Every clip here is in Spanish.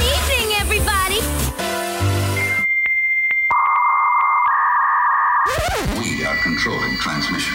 evening, everybody. We are controlling transmission.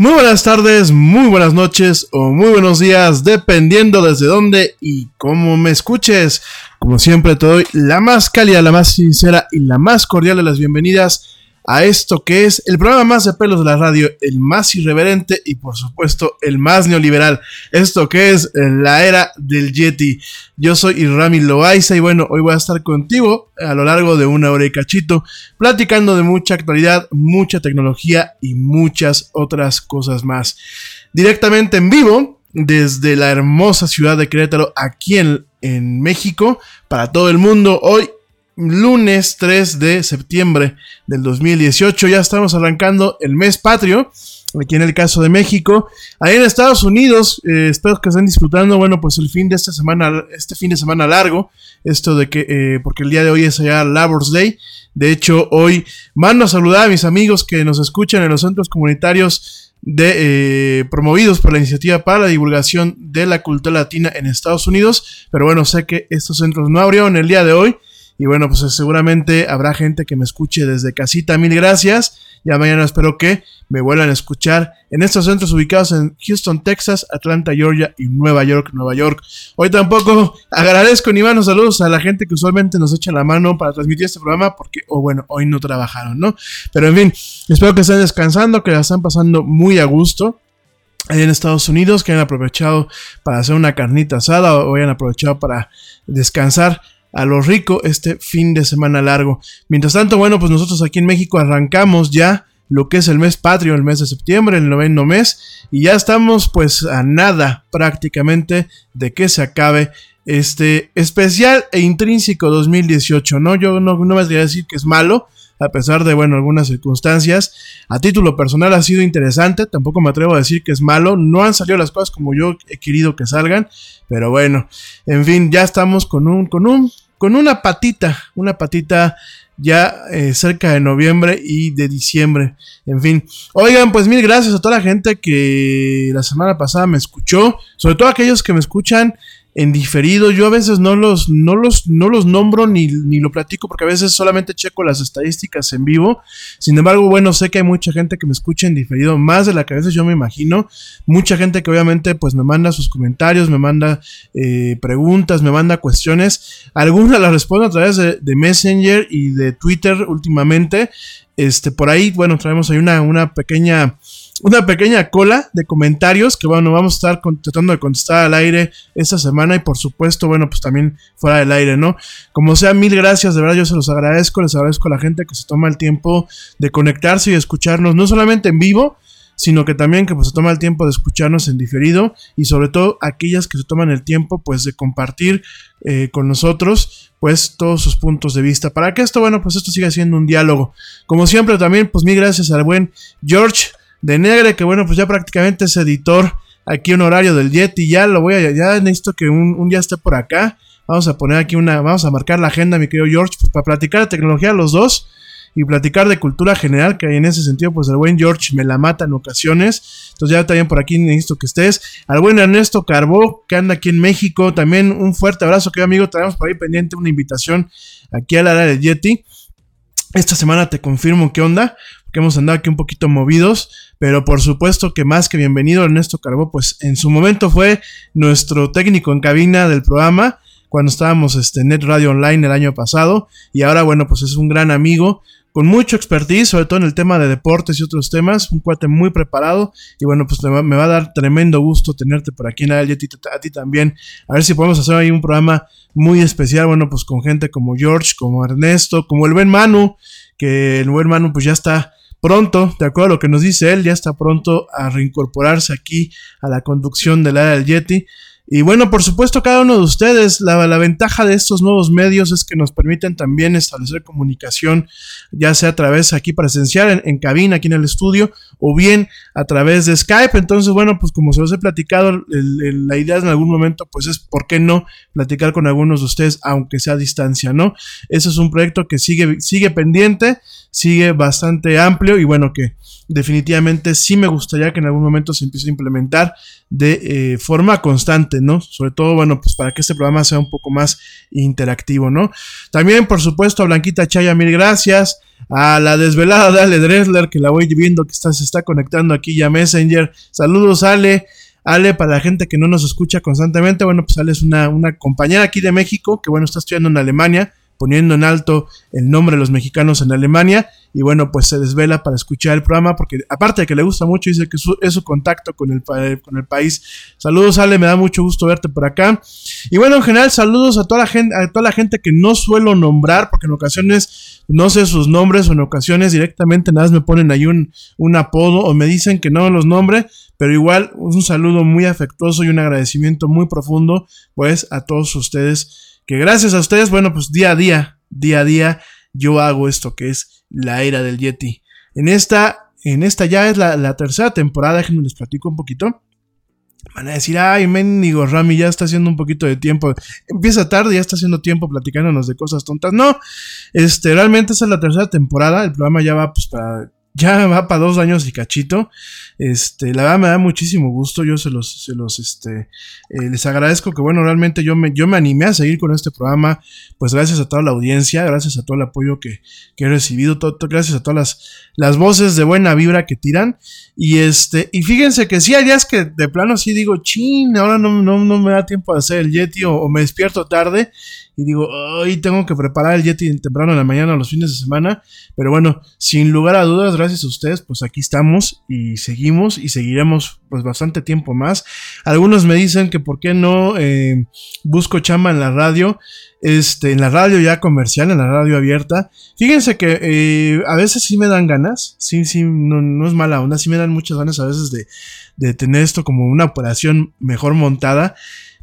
Muy buenas tardes, muy buenas noches o muy buenos días, dependiendo desde dónde y cómo me escuches. Como siempre te doy la más cálida, la más sincera y la más cordial de las bienvenidas a esto que es el programa más de pelos de la radio, el más irreverente y por supuesto el más neoliberal. Esto que es La Era del Yeti. Yo soy Irami Loaiza y bueno, hoy voy a estar contigo a lo largo de una hora y cachito, platicando de mucha actualidad, mucha tecnología y muchas otras cosas más. Directamente en vivo, desde la hermosa ciudad de Querétaro, aquí en México, para todo el mundo, hoy lunes 3 de septiembre del 2018, ya estamos arrancando el mes patrio, aquí en el caso de México. Ahí en Estados Unidos, espero que estén disfrutando, bueno, pues el fin de esta semana, este fin de semana largo, esto de que, porque el día de hoy es allá Labor Day. De hecho, hoy mando a saludar a mis amigos que nos escuchan en los centros comunitarios promovidos por la Iniciativa para la Divulgación de la Cultura Latina en Estados Unidos, pero bueno, sé que estos centros no abrieron el día de hoy. Y bueno, pues seguramente habrá gente que me escuche desde casita. Mil gracias. Ya mañana espero que me vuelvan a escuchar en estos centros ubicados en Houston, Texas, Atlanta, Georgia y Nueva York. Hoy tampoco agradezco ni mando saludos a la gente que usualmente nos echa la mano para transmitir este programa porque, hoy no trabajaron, ¿no? Pero en fin, espero que estén descansando, que la están pasando muy a gusto. Allá en Estados Unidos, que hayan aprovechado para hacer una carnita asada o hayan aprovechado para descansar a lo rico este fin de semana largo. Mientras tanto, bueno, pues nosotros aquí en México arrancamos ya lo que es el mes patrio, el mes de septiembre, el noveno mes, y ya estamos pues a nada prácticamente de que se acabe este especial e intrínseco 2018, ¿no? Yo no me voy a decir que es malo, a pesar de, bueno, algunas circunstancias. A título personal ha sido interesante, tampoco me atrevo a decir que es malo, no han salido las cosas como yo he querido que salgan, pero bueno, en fin, ya estamos con una patita ya cerca de noviembre y de diciembre, en fin. Oigan, pues mil gracias a toda la gente que la semana pasada me escuchó, sobre todo aquellos que me escuchan en diferido. Yo a veces no los nombro ni lo platico, porque a veces solamente checo las estadísticas en vivo. Sin embargo, bueno, sé que hay mucha gente que me escucha en diferido, más de la que a veces yo me imagino. Mucha gente que obviamente pues me manda sus comentarios, me manda preguntas, me manda cuestiones. Algunas las respondo a través de Messenger y de Twitter últimamente. Por ahí, bueno, traemos ahí una pequeña cola de comentarios que, bueno, vamos a estar tratando de contestar al aire esta semana y, por supuesto, bueno, pues también fuera del aire, ¿no? Como sea, mil gracias, de verdad, yo se los agradezco, les agradezco a la gente que se toma el tiempo de conectarse y de escucharnos, no solamente en vivo, sino que también que pues se toma el tiempo de escucharnos en diferido y, sobre todo, aquellas que se toman el tiempo, pues, de compartir con nosotros pues todos sus puntos de vista, para que esto, bueno, pues esto siga siendo un diálogo. Como siempre también, pues mil gracias al buen George de Negre, que bueno, pues ya prácticamente es editor aquí en Horario del Yeti. Ya necesito que un día esté por acá. Vamos a poner aquí vamos a marcar la agenda, mi querido George, pues, para platicar de tecnología los dos y platicar de cultura general, que en ese sentido, pues el buen George me la mata en ocasiones. Entonces ya también por aquí necesito que estés. Al buen Ernesto Carbó, que anda aquí en México, también un fuerte abrazo, querido amigo. Traemos por ahí pendiente una invitación aquí a la Era del Yeti. Esta semana te confirmo qué onda, porque hemos andado aquí un poquito movidos, pero por supuesto que más que bienvenido Ernesto Carbó, pues en su momento fue nuestro técnico en cabina del programa, cuando estábamos en Net Radio Online el año pasado, y ahora, bueno, pues es un gran amigo, con mucho expertise, sobre todo en el tema de deportes y otros temas, un cuate muy preparado, y bueno, pues me va a dar tremendo gusto tenerte por aquí en el Yeti, a ti también, a ver si podemos hacer ahí un programa muy especial, bueno, pues con gente como George, como Ernesto, como el buen Manu, que el buen Manu pues ya está pronto, de acuerdo a lo que nos dice él, ya está pronto a reincorporarse aquí a la conducción de la Era del Yeti. Y bueno, por supuesto, cada uno de ustedes, la ventaja de estos nuevos medios es que nos permiten también establecer comunicación, ya sea a través aquí presencial, en cabina, aquí en el estudio, o bien a través de Skype. Entonces, bueno, pues como se los he platicado, la idea en algún momento, pues es, ¿por qué no platicar con algunos de ustedes, aunque sea a distancia, no? Ese es un proyecto que sigue pendiente, sigue bastante amplio y bueno, que definitivamente sí me gustaría que en algún momento se empiece a implementar de forma constante, ¿no? Sobre todo, bueno, pues para que este programa sea un poco más interactivo, ¿no? También, por supuesto, a Blanquita Chaya, mil gracias. A la desvelada de Ale Dressler, que la voy viendo que se está conectando aquí ya Messenger. Saludos, Ale. Ale, para la gente que no nos escucha constantemente, bueno, pues Ale es una compañera aquí de México, que bueno, está estudiando en Alemania, poniendo en alto el nombre de los mexicanos en Alemania, y bueno, pues se desvela para escuchar el programa, porque aparte de que le gusta mucho, dice que es su contacto con el país. Saludos, Ale, me da mucho gusto verte por acá. Y bueno, en general, saludos a toda la gente que no suelo nombrar, porque en ocasiones no sé sus nombres, o en ocasiones directamente nada más me ponen ahí un apodo, o me dicen que no los nombre, pero igual un saludo muy afectuoso y un agradecimiento muy profundo, pues, a todos ustedes, que gracias a ustedes, bueno, pues día a día, yo hago esto que es la Era del Yeti. En esta ya es la tercera temporada, déjenme les platico un poquito. Van a decir, ay, mendigo Rami, ya está haciendo un poquito de tiempo. Empieza tarde, ya está haciendo tiempo platicándonos de cosas tontas. No, realmente esa es la tercera temporada, el programa ya va pues para... Ya va para 2 años y cachito. La verdad me da muchísimo gusto. Yo les agradezco que, bueno, realmente yo me animé a seguir con este programa. Pues gracias a toda la audiencia, gracias a todo el apoyo que he recibido, gracias a todas las voces de buena vibra que tiran. Y fíjense que sí hay días que de plano sí digo, chin, ahora no me da tiempo de hacer el Yeti, o me despierto tarde. Y digo, hoy tengo que preparar el Yeti temprano en la mañana, los fines de semana. Pero bueno, sin lugar a dudas, gracias a ustedes, pues aquí estamos y seguimos y seguiremos pues bastante tiempo más. Algunos me dicen que por qué no busco chamba en la radio, en la radio ya comercial, en la radio abierta. Fíjense que a veces sí me dan ganas, sí, no es mala onda, sí me dan muchas ganas a veces de tener esto como una operación mejor montada.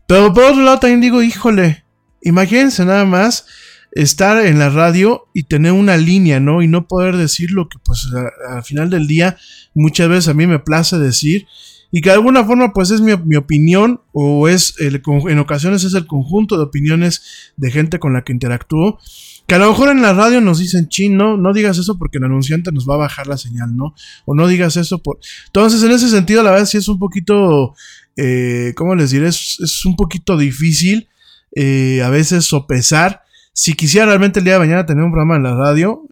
Pero por otro lado también digo, híjole, imagínense nada más estar en la radio y tener una línea, ¿no? Y no poder decir lo que, pues, al final del día muchas veces a mí me place decir, y que de alguna forma, pues, es mi opinión, o en ocasiones es el conjunto de opiniones de gente con la que interactúo, que a lo mejor en la radio nos dicen, chin, no digas eso porque el anunciante nos va a bajar la señal, ¿no? O no digas eso por... Entonces, en ese sentido, la verdad sí es un poquito... ¿cómo decir? Es un poquito difícil a veces sopesar. Si quisiera realmente el día de mañana tener un programa en la radio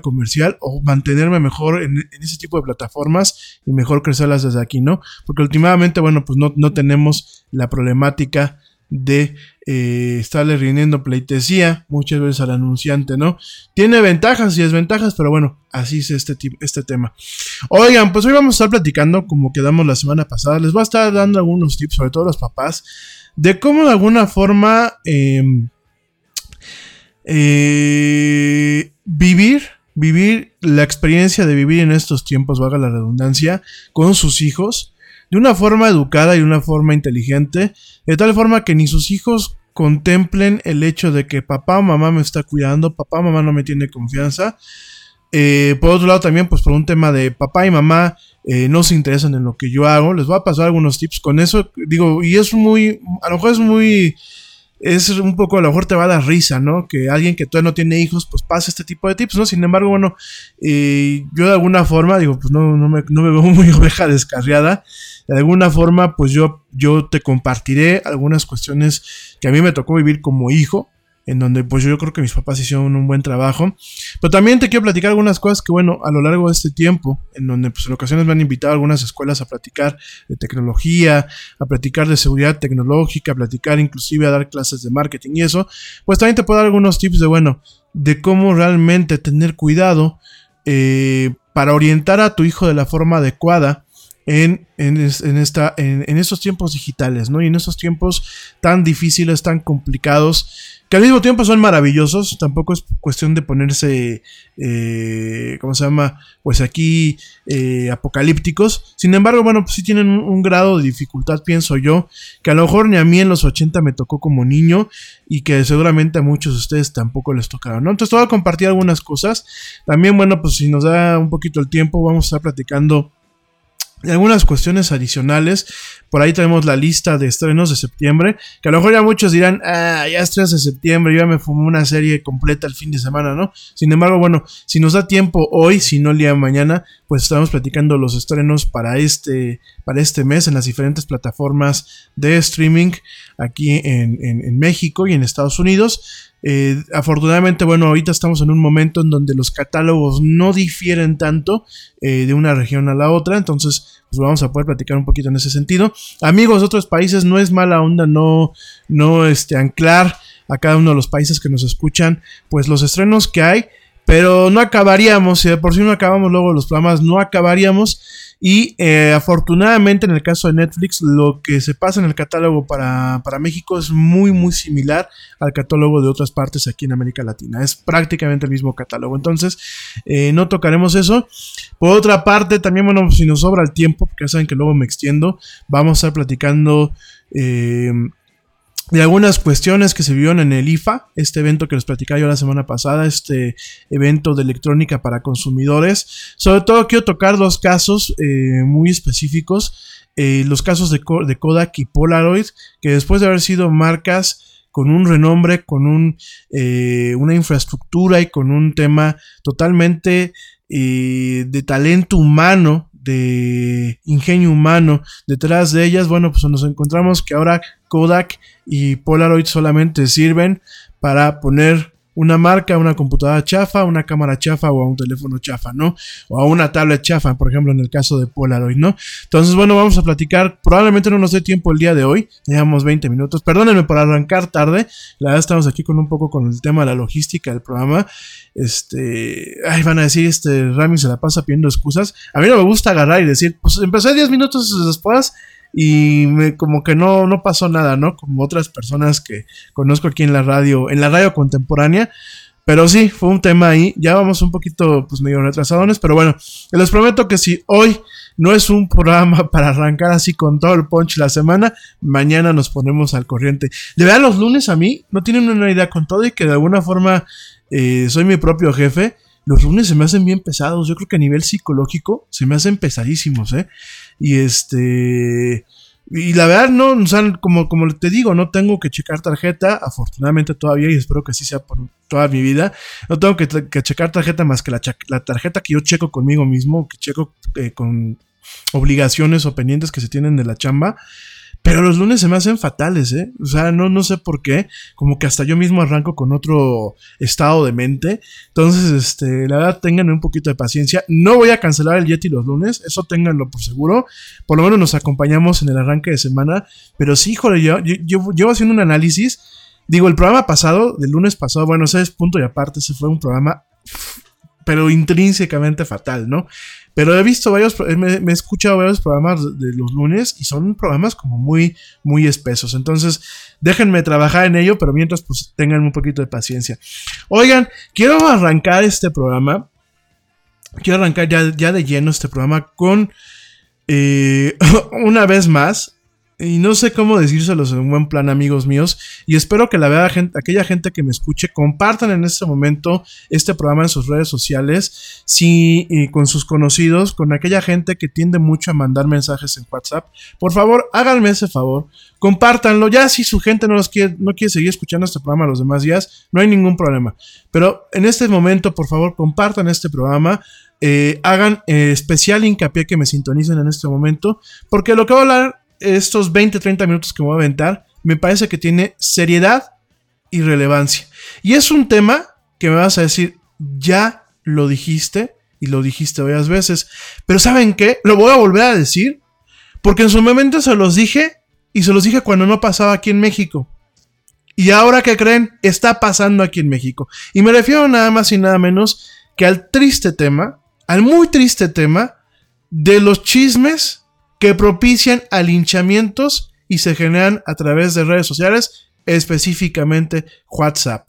comercial, o mantenerme mejor en ese tipo de plataformas y mejor crecerlas desde aquí, ¿no? Porque últimamente, bueno, pues no tenemos la problemática de estarle rindiendo pleitesía muchas veces al anunciante, ¿no? Tiene ventajas y desventajas, pero bueno, así es este tema. Oigan, pues hoy vamos a estar platicando, como quedamos la semana pasada, les voy a estar dando algunos tips, sobre todo a los papás, de cómo de alguna forma... vivir la experiencia de vivir en estos tiempos, valga la redundancia, con sus hijos de una forma educada y de una forma inteligente, de tal forma que ni sus hijos contemplen el hecho de que papá o mamá me está cuidando, papá o mamá no me tiene confianza. Por otro lado también, pues por un tema de papá y mamá no se interesan en lo que yo hago. Les voy a pasar algunos tips con eso, digo, y es muy, a lo mejor es muy... Es un poco, a lo mejor te va a dar risa, ¿no? Que alguien que todavía no tiene hijos, pues pasa este tipo de tips, ¿no? Sin embargo, bueno, yo de alguna forma, digo, pues no me veo muy oveja descarriada. De alguna forma, pues yo te compartiré algunas cuestiones que a mí me tocó vivir como hijo, en donde pues yo creo que mis papás hicieron un buen trabajo. Pero también te quiero platicar algunas cosas que, bueno, a lo largo de este tiempo, en donde pues en ocasiones me han invitado a algunas escuelas a platicar de tecnología, a platicar de seguridad tecnológica, a platicar inclusive a dar clases de marketing y eso, pues también te puedo dar algunos tips de, bueno, de cómo realmente tener cuidado para orientar a tu hijo de la forma adecuada en estos tiempos digitales, ¿no? Y en estos tiempos tan difíciles, tan complicados, que al mismo tiempo son maravillosos. Tampoco es cuestión de ponerse, ¿cómo se llama? Pues aquí apocalípticos. Sin embargo, bueno, pues sí tienen un grado de dificultad, pienso yo, que a lo mejor ni a mí en los 80 me tocó como niño, y que seguramente a muchos de ustedes tampoco les tocaron, ¿no? Entonces te voy a compartir algunas cosas. También, bueno, pues si nos da un poquito el tiempo, vamos a estar platicando algunas cuestiones adicionales. Por ahí tenemos la lista de estrenos de septiembre, que a lo mejor ya muchos dirán, ya estrenos de septiembre, yo ya me fumé una serie completa el fin de semana, ¿no? Sin embargo, bueno, si nos da tiempo hoy, si no el día de mañana, pues estamos platicando los estrenos para este mes en las diferentes plataformas de streaming aquí en México y en Estados Unidos. Afortunadamente, bueno, ahorita estamos en un momento en donde los catálogos no difieren tanto de una región a la otra, entonces pues vamos a poder platicar un poquito en ese sentido. Amigos de otros países, no es mala onda no anclar a cada uno de los países que nos escuchan pues los estrenos que hay, pero no acabaríamos, si de por sí no acabamos luego los programas, no acabaríamos. Y afortunadamente en el caso de Netflix, lo que se pasa en el catálogo para México es muy muy similar al catálogo de otras partes aquí en América Latina. Es prácticamente el mismo catálogo, entonces no tocaremos eso. Por otra parte también, bueno, si nos sobra el tiempo, porque ya saben que luego me extiendo, vamos a estar platicando de algunas cuestiones que se vivieron en el IFA, este evento que les platicaba yo la semana pasada, este evento de electrónica para consumidores. Sobre todo quiero tocar dos casos muy específicos, los casos de Kodak y Polaroid, que después de haber sido marcas con un renombre, con una infraestructura y con un tema totalmente de talento humano, de ingenio humano detrás de ellas, bueno, pues nos encontramos que ahora Kodak y Polaroid solamente sirven para poner una marca, una computadora chafa, una cámara chafa o a un teléfono chafa, ¿no? O a una tablet chafa, por ejemplo, en el caso de Polaroid, ¿no? Entonces, bueno, vamos a platicar. Probablemente no nos dé tiempo el día de hoy. Llevamos 20 minutos. Perdónenme por arrancar tarde. La verdad, estamos aquí con un poco con el tema de la logística del programa. Van a decir, Rami se la pasa pidiendo excusas. A mí no me gusta agarrar y decir, pues empecé 10 minutos después y como que no pasó nada, ¿no? Como otras personas que conozco aquí en la radio contemporánea. Pero sí, fue un tema ahí. Ya vamos un poquito, pues medio retrasadones. Pero bueno, les prometo que si hoy no es un programa para arrancar así con todo el punch la semana, mañana nos ponemos al corriente. De verdad, los lunes a mí no tienen una idea, con todo y que de alguna forma soy mi propio jefe. Los lunes se me hacen bien pesados. Yo creo que a nivel psicológico se me hacen pesadísimos, Y la verdad, no, o sea, como te digo, no tengo que checar tarjeta, afortunadamente todavía, y espero que así sea por toda mi vida. No tengo que checar tarjeta más que la tarjeta que yo checo conmigo mismo, que checo con obligaciones o pendientes que se tienen de la chamba. Pero los lunes se me hacen fatales, ¿eh? O sea, no sé por qué. Como que hasta yo mismo arranco con otro estado de mente. Entonces, la verdad, ténganme un poquito de paciencia. No voy a cancelar el Yeti los lunes. Eso ténganlo por seguro. Por lo menos nos acompañamos en el arranque de semana. Pero sí, híjole, yo llevo haciendo un análisis. Digo, el programa pasado, del lunes pasado, bueno, ese es punto y aparte. Ese fue un programa, pero intrínsecamente fatal, ¿no? Pero he visto varios, me he escuchado varios programas de los lunes y son programas como muy, muy espesos. Entonces, déjenme trabajar en ello, pero mientras, pues, tengan un poquito de paciencia. Oigan, quiero arrancar este programa. Quiero arrancar ya de lleno este programa con, una vez más, y no sé cómo decírselos en buen plan, amigos míos, y espero que aquella gente que me escuche compartan en este momento este programa en sus redes sociales, sí, y con sus conocidos, con aquella gente que tiende mucho a mandar mensajes en WhatsApp. Por favor, háganme ese favor, compártanlo. Ya si su gente no quiere seguir escuchando este programa los demás días, no hay ningún problema, pero en este momento, por favor, compartan este programa. Hagan especial hincapié que me sintonicen en este momento, porque lo que voy a hablar estos 20-30 minutos que me voy a aventar, me parece que tiene seriedad y relevancia. Y es un tema que me vas a decir, ya lo dijiste y lo dijiste varias veces, pero ¿saben qué? Lo voy a volver a decir, porque en su momento se los dije, y se los dije cuando no pasaba aquí en México. Y ahora, ¿qué creen? Está pasando aquí en México. Y me refiero nada más y nada menos que al triste tema, al muy triste tema de los chismes que propician a linchamientos y se generan a través de redes sociales, específicamente WhatsApp.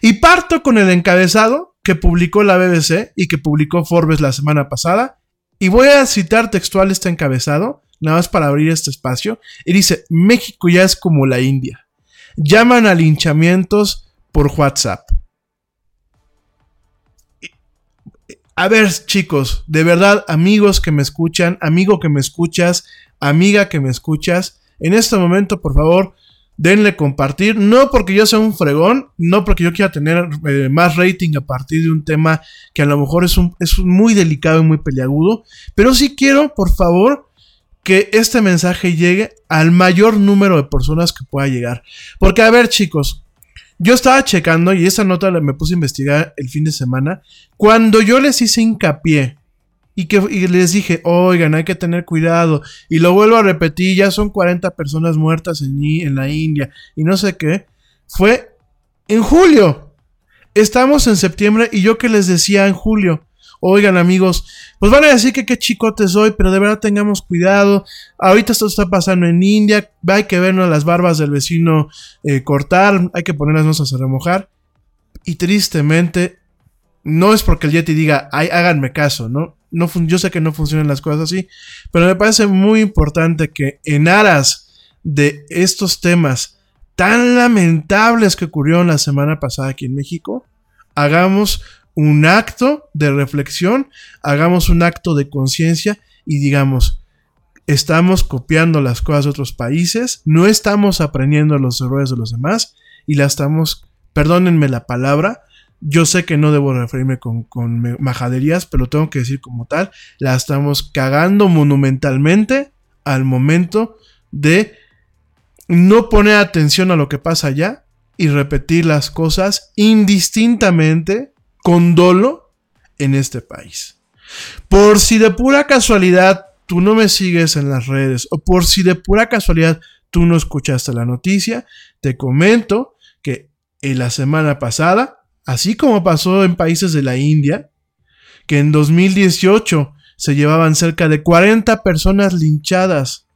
Y parto con el encabezado que publicó la BBC y que publicó Forbes la semana pasada, y voy a citar textual este encabezado, nada más para abrir este espacio, y dice: México ya es como la India. Llaman a linchamientos por WhatsApp. A ver, chicos, de verdad, amigos que me escuchan, amigo que me escuchas, amiga que me escuchas, en este momento, por favor, denle compartir, no porque yo sea un fregón, no porque yo quiera tener más rating a partir de un tema que a lo mejor es muy delicado y muy peliagudo, pero sí quiero, por favor, que este mensaje llegue al mayor número de personas que pueda llegar, porque a ver, chicos, yo estaba checando, y esa nota me puse a investigar el fin de semana, cuando yo les hice hincapié y les dije, oigan, hay que tener cuidado, y lo vuelvo a repetir, ya son 40 personas muertas en la India, y no sé qué, fue en julio. Estamos en septiembre, y yo que les decía en julio, oigan, amigos, pues van a decir que qué chicote soy, pero de verdad tengamos cuidado. Ahorita esto está pasando en India. Hay que vernos las barbas del vecino cortar. Hay que poner las nuestras a remojar. Y tristemente, no es porque el Yeti diga, ay, háganme caso, ¿no? Yo sé que no funcionan las cosas así. Pero me parece muy importante que en aras de estos temas tan lamentables que ocurrieron la semana pasada aquí en México, hagamos un acto de reflexión, hagamos un acto de conciencia y digamos, estamos copiando las cosas de otros países, no estamos aprendiendo los errores de los demás y la estamos, perdónenme la palabra, yo sé que no debo referirme con majaderías, pero tengo que decir como tal, la estamos cagando monumentalmente al momento de no poner atención a lo que pasa allá y repetir las cosas indistintamente con dolo en este país. Por si de pura casualidad tú no me sigues en las redes, o por si de pura casualidad tú no escuchaste la noticia, te comento que en la semana pasada, así como pasó en países de la India, que en 2018 se llevaban cerca de 40 personas linchadas,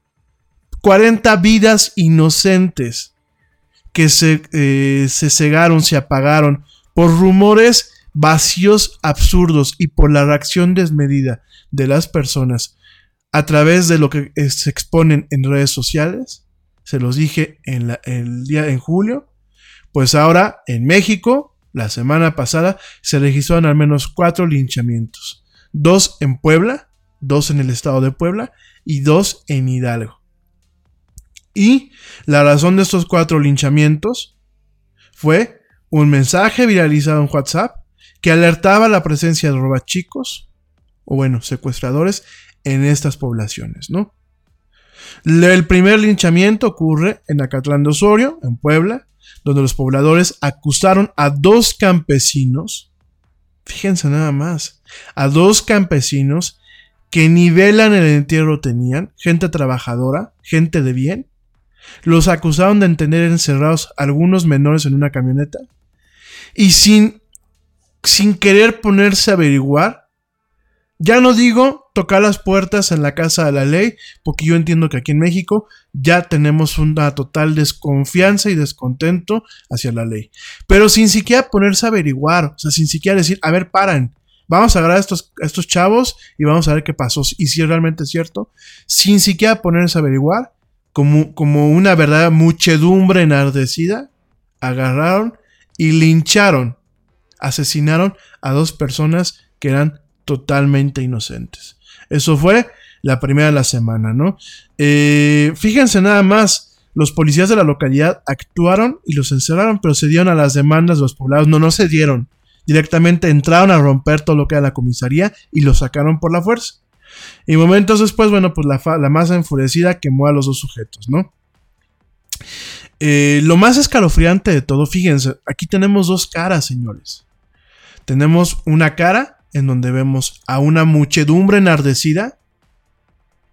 40 vidas inocentes que se cegaron, se apagaron por rumores vacíos absurdos y por la reacción desmedida de las personas a través de lo que se exponen en redes sociales, se los dije en julio, pues ahora en México, la semana pasada, se registraron al menos 4 linchamientos, 2 en Puebla, 2 en el estado de Puebla y 2 en Hidalgo. Y la razón de estos 4 linchamientos fue un mensaje viralizado en WhatsApp que alertaba la presencia de robachicos, o bueno, secuestradores en estas poblaciones, ¿no? El primer linchamiento ocurre en Acatlán de Osorio, en Puebla, donde los pobladores acusaron a dos campesinos, fíjense nada más, a dos campesinos que ni vela en el entierro tenían, gente trabajadora, gente de bien. Los acusaron de tener encerrados a algunos menores en una camioneta y sin querer ponerse a averiguar, ya no digo tocar las puertas en la casa de la ley, porque yo entiendo que aquí en México ya tenemos una total desconfianza y descontento hacia la ley, pero sin siquiera ponerse a averiguar, o sea, sin siquiera decir, a ver, paren, vamos a agarrar a estos chavos y vamos a ver qué pasó, y si es realmente cierto, sin siquiera ponerse a averiguar. Como una verdadera muchedumbre enardecida, agarraron y lincharon, asesinaron a dos personas que eran totalmente inocentes. Eso fue la primera de la semana, ¿no? Fíjense nada más, los policías de la localidad actuaron y los encerraron, pero se dieron a las demandas de los poblados. No se dieron, directamente entraron a romper todo lo que era la comisaría y los sacaron por la fuerza. Y momentos después, bueno, pues la masa enfurecida quemó a los dos sujetos, ¿no? Lo más escalofriante de todo, fíjense, aquí tenemos dos caras, señores. Tenemos una cara en donde vemos a una muchedumbre enardecida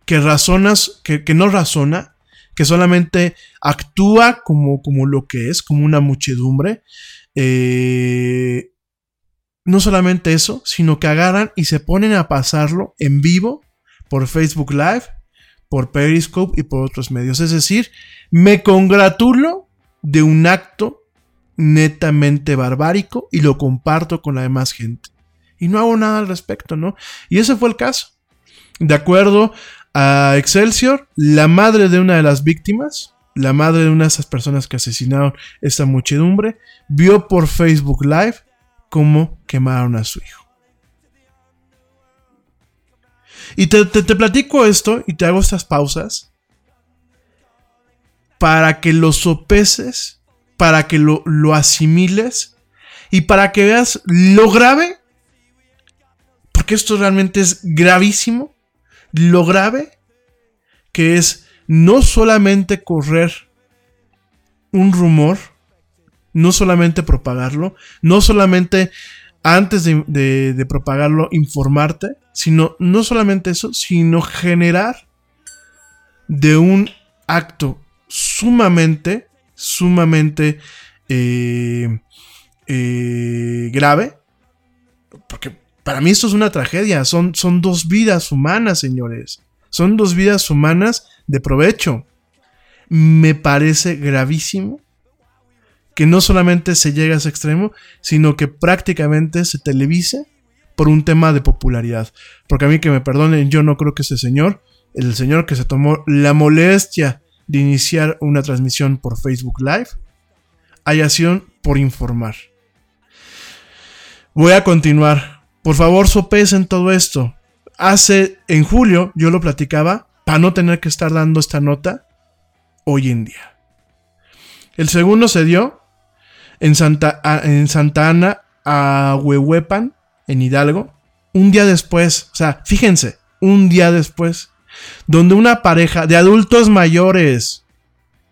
que no razona, que solamente actúa como lo que es, como una muchedumbre. No solamente eso, sino que agarran y se ponen a pasarlo en vivo por Facebook Live, por Periscope y por otros medios. Es decir, me congratulo de un acto netamente barbárico y lo comparto con la demás gente. Y no hago nada al respecto, ¿no? Y ese fue el caso. De acuerdo a Excelsior, la madre de una de las víctimas, la madre de una de esas personas que asesinaron esta muchedumbre, vio por Facebook Live cómo quemaron a su hijo. Y te platico esto y te hago estas pausas para que lo sopeses, para que lo asimiles y para que veas lo grave, porque esto realmente es gravísimo, lo grave que es no solamente correr un rumor, no solamente propagarlo, no solamente antes de propagarlo informarte, sino no solamente eso, sino generar de un acto sumamente grave, porque para mí esto es una tragedia, son dos vidas humanas, señores, son dos vidas humanas de provecho. Me parece gravísimo que no solamente se llega a ese extremo, sino que prácticamente se televise por un tema de popularidad. Porque a mí que me perdonen, yo no creo que ese señor, el señor que se tomó la molestia de iniciar una transmisión por Facebook Live, haya sido por informar. Voy a continuar. Por favor, sopesen todo esto. En julio yo lo platicaba para no tener que estar dando esta nota hoy en día. El segundo se dio en Santa Ana, a Huehuepan, en Hidalgo, un día después, o sea, fíjense, un día después, donde una pareja de adultos mayores,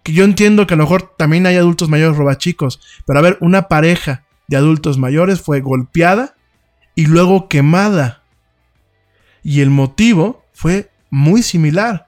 que yo entiendo que a lo mejor también hay adultos mayores robachicos, pero a ver, una pareja de adultos mayores fue golpeada y luego quemada. Y el motivo fue muy similar.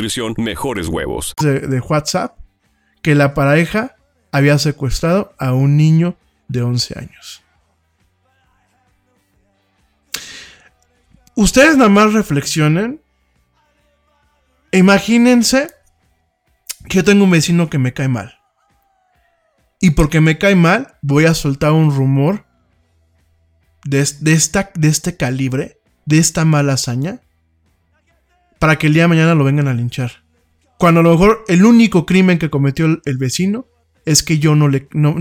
Mejores huevos. De WhatsApp, que la pareja había secuestrado a un niño de 11 años. Ustedes nada más reflexionen. Imagínense que yo tengo un vecino que me cae mal. Y porque me cae mal, voy a soltar un rumor de este calibre, de esta mala hazaña, para que el día de mañana lo vengan a linchar. Cuando a lo mejor el único crimen que cometió el vecino es que yo no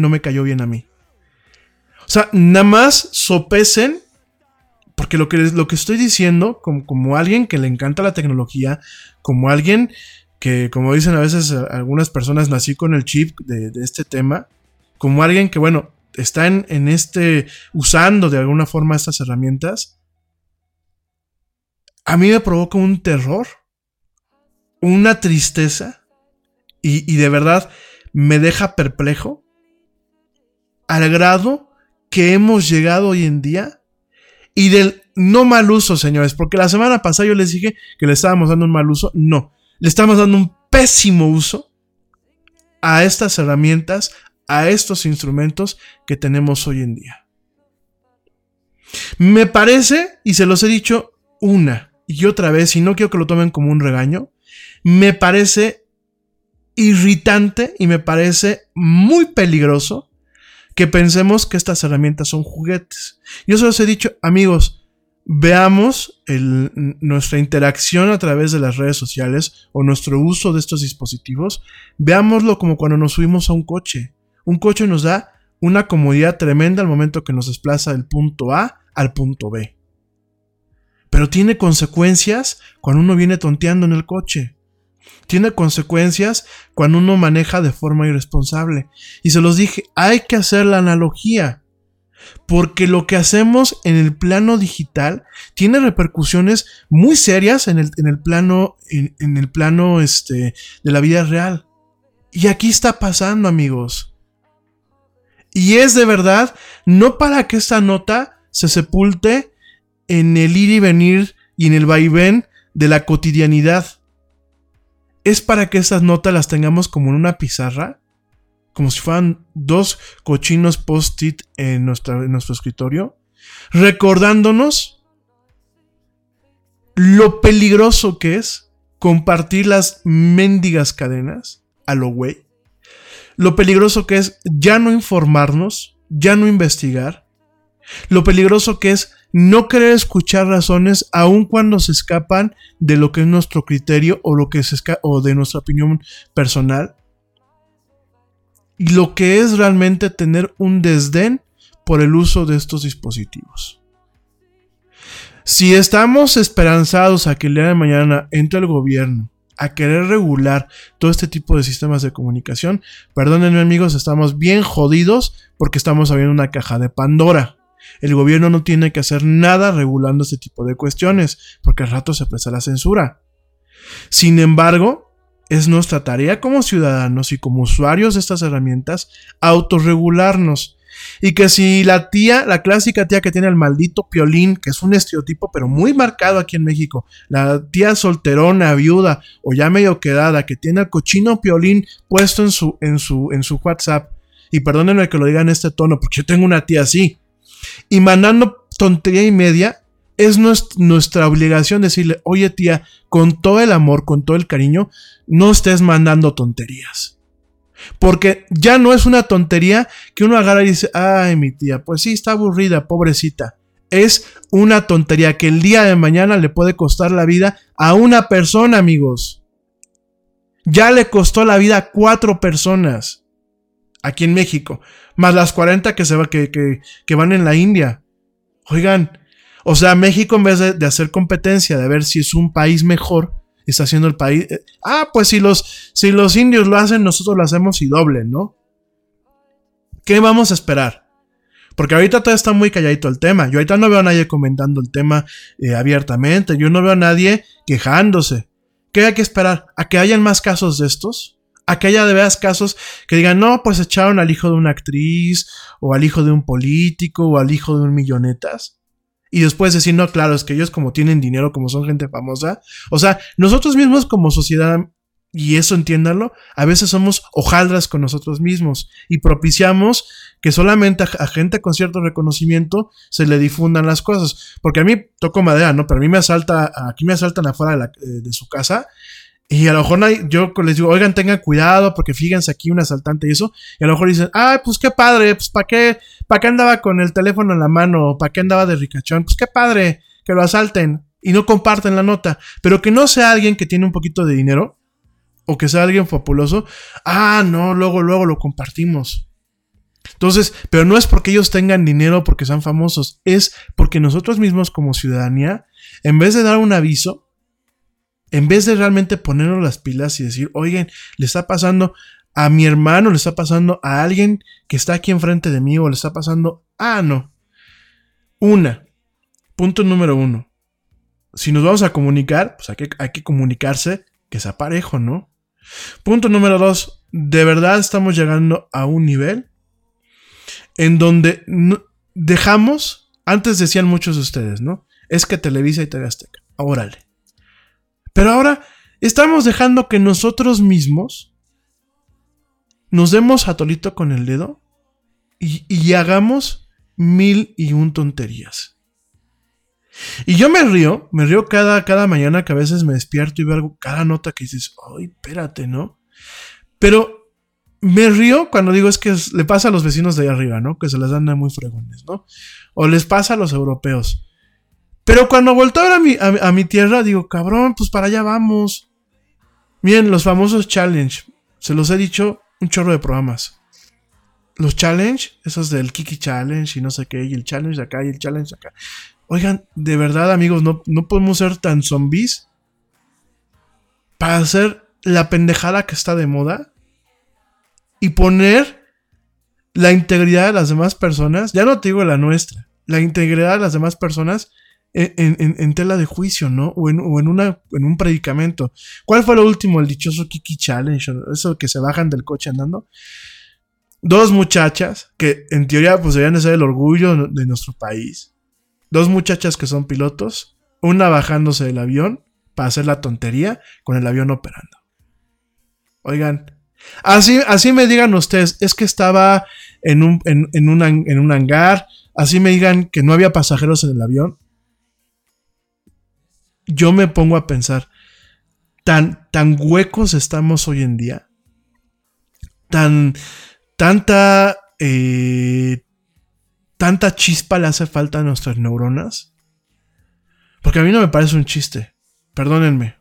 me cayó bien a mí. O sea, nada más sopesen, porque lo que estoy diciendo, como alguien que le encanta la tecnología, como alguien que, como dicen a veces algunas personas, nací con el chip de este tema, como alguien que, bueno, está usando de alguna forma estas herramientas, a mí me provoca un terror, una tristeza, y de verdad me deja perplejo al grado que hemos llegado hoy en día, y del no mal uso, señores, porque la semana pasada yo les dije que le estábamos dando un mal uso, no, le estamos dando un pésimo uso a estas herramientas, a estos instrumentos que tenemos hoy en día. Me parece, y se los he dicho una y otra vez, y no quiero que lo tomen como un regaño, me parece irritante y me parece muy peligroso que pensemos que estas herramientas son juguetes. Yo se los he dicho, amigos, veamos nuestra interacción a través de las redes sociales o nuestro uso de estos dispositivos, veámoslo como cuando nos subimos a un coche. Un coche nos da una comodidad tremenda al momento que nos desplaza del punto A al punto B. Pero tiene consecuencias cuando uno viene tonteando en el coche. Tiene consecuencias cuando uno maneja de forma irresponsable. Y se los dije, hay que hacer la analogía. Porque lo que hacemos en el plano digital tiene repercusiones muy serias en el plano de la vida real. Y aquí está pasando, amigos. Y es de verdad, no para que esta nota se sepulte en el ir y venir y en el vaivén de la cotidianidad. Es para que estas notas las tengamos como en una pizarra, como si fueran dos cochinos post-it en nuestro escritorio, recordándonos lo peligroso que es compartir las mendigas cadenas a lo güey. Lo peligroso que es ya no informarnos, ya no investigar. Lo peligroso que es no querer escuchar razones aun cuando se escapan de lo que es nuestro criterio o lo que o de nuestra opinión personal. Y lo que es realmente tener un desdén por el uso de estos dispositivos. Si estamos esperanzados a que el día de mañana entre el gobierno a querer regular todo este tipo de sistemas de comunicación, perdónenme amigos, estamos bien jodidos porque estamos abriendo una caja de Pandora. El gobierno no tiene que hacer nada regulando este tipo de cuestiones, porque al rato se presta la censura. Sin embargo, es nuestra tarea como ciudadanos y como usuarios de estas herramientas autorregularnos. Y que si la tía, la clásica tía que tiene el maldito piolín, que es un estereotipo pero muy marcado aquí en México, la tía solterona, viuda o ya medio quedada que tiene el cochino piolín puesto en su WhatsApp, y perdónenme que lo diga en este tono porque yo tengo una tía así, y mandando tontería y media, es nuestra obligación decirle, oye tía, con todo el amor, con todo el cariño, no estés mandando tonterías. Porque ya no es una tontería que uno agarra y dice, ay mi tía, pues sí está aburrida, pobrecita. Es una tontería que el día de mañana le puede costar la vida a una persona, amigos. Ya le costó la vida a 4 personas aquí en México, más las 40 que van en la India. Oigan, o sea, México en vez de hacer competencia, de ver si es un país mejor, está haciendo el país, pues si los indios lo hacen, nosotros lo hacemos y doble, ¿no? ¿Qué vamos a esperar? Porque ahorita todavía está muy calladito el tema. Yo ahorita no veo a nadie comentando el tema abiertamente. Yo no veo a nadie quejándose. ¿Qué hay que esperar? ¿A que hayan más casos de estos? ¿A que haya de veras casos que digan, no, pues echaron al hijo de una actriz, o al hijo de un político, o al hijo de un millonetas? Y después decir, no, claro, es que ellos como tienen dinero, como son gente famosa. O sea, nosotros mismos como sociedad, y eso entiéndanlo, a veces somos hojaldras con nosotros mismos y propiciamos que solamente a gente con cierto reconocimiento se le difundan las cosas. Porque a mí, toco madera, ¿no? Pero a mí me asaltan afuera de su casa. Y a lo mejor yo les digo, oigan, tengan cuidado, porque fíjense aquí un asaltante y eso. Y a lo mejor dicen, ay, pues qué padre, pues ¿para qué andaba con el teléfono en la mano? ¿Para qué andaba de ricachón? Pues qué padre, que lo asalten. Y no comparten la nota. Pero que no sea alguien que tiene un poquito de dinero, o que sea alguien fabuloso, ah, no, luego lo compartimos. Entonces, pero no es porque ellos tengan dinero, porque sean famosos, es porque nosotros mismos como ciudadanía, en vez de dar un aviso, en vez de realmente ponernos las pilas y decir, oigan, le está pasando a mi hermano, le está pasando a alguien que está aquí enfrente de mí, o le está pasando, ah, no. Punto número 1. Si nos vamos a comunicar, pues hay que comunicarse que sea parejo, ¿no? Punto número 2. De verdad estamos llegando a un nivel en donde dejamos, antes decían muchos de ustedes, ¿no? Es que Televisa y TV Azteca, órale. Pero ahora estamos dejando que nosotros mismos nos demos atolito con el dedo y hagamos 1,001 tonterías. Y yo me río cada mañana que a veces me despierto y veo algo, cada nota que dices, ay, espérate, ¿no? Pero me río cuando digo, es que le pasa a los vecinos de allá arriba, ¿no? Que se las dan de muy fregones, ¿no? O les pasa a los europeos. Pero cuando volteo a mi tierra, digo, cabrón, pues para allá vamos. Miren, los famosos challenge, se los he dicho un chorro de programas. Los challenge, esos del Kiki challenge y no sé qué, y el challenge de acá y el challenge de acá. Oigan, de verdad, amigos, no podemos ser tan zombies para hacer la pendejada que está de moda y poner la integridad de las demás personas, ya no te digo la nuestra, la integridad de las demás personas en tela de juicio, ¿no? O en un predicamento. ¿Cuál fue lo último? El dichoso Kiki Challenge, eso que se bajan del coche andando. 2 muchachas, que en teoría pues deberían de ser el orgullo de nuestro país. 2 muchachas que son pilotos, una bajándose del avión para hacer la tontería con el avión operando. Oigan, así me digan ustedes, es que estaba en un hangar, así me digan que no había pasajeros en el avión. Yo me pongo a pensar, tan huecos estamos hoy en día, tanta chispa le hace falta a nuestras neuronas. Porque a mí no me parece un chiste. Perdónenme.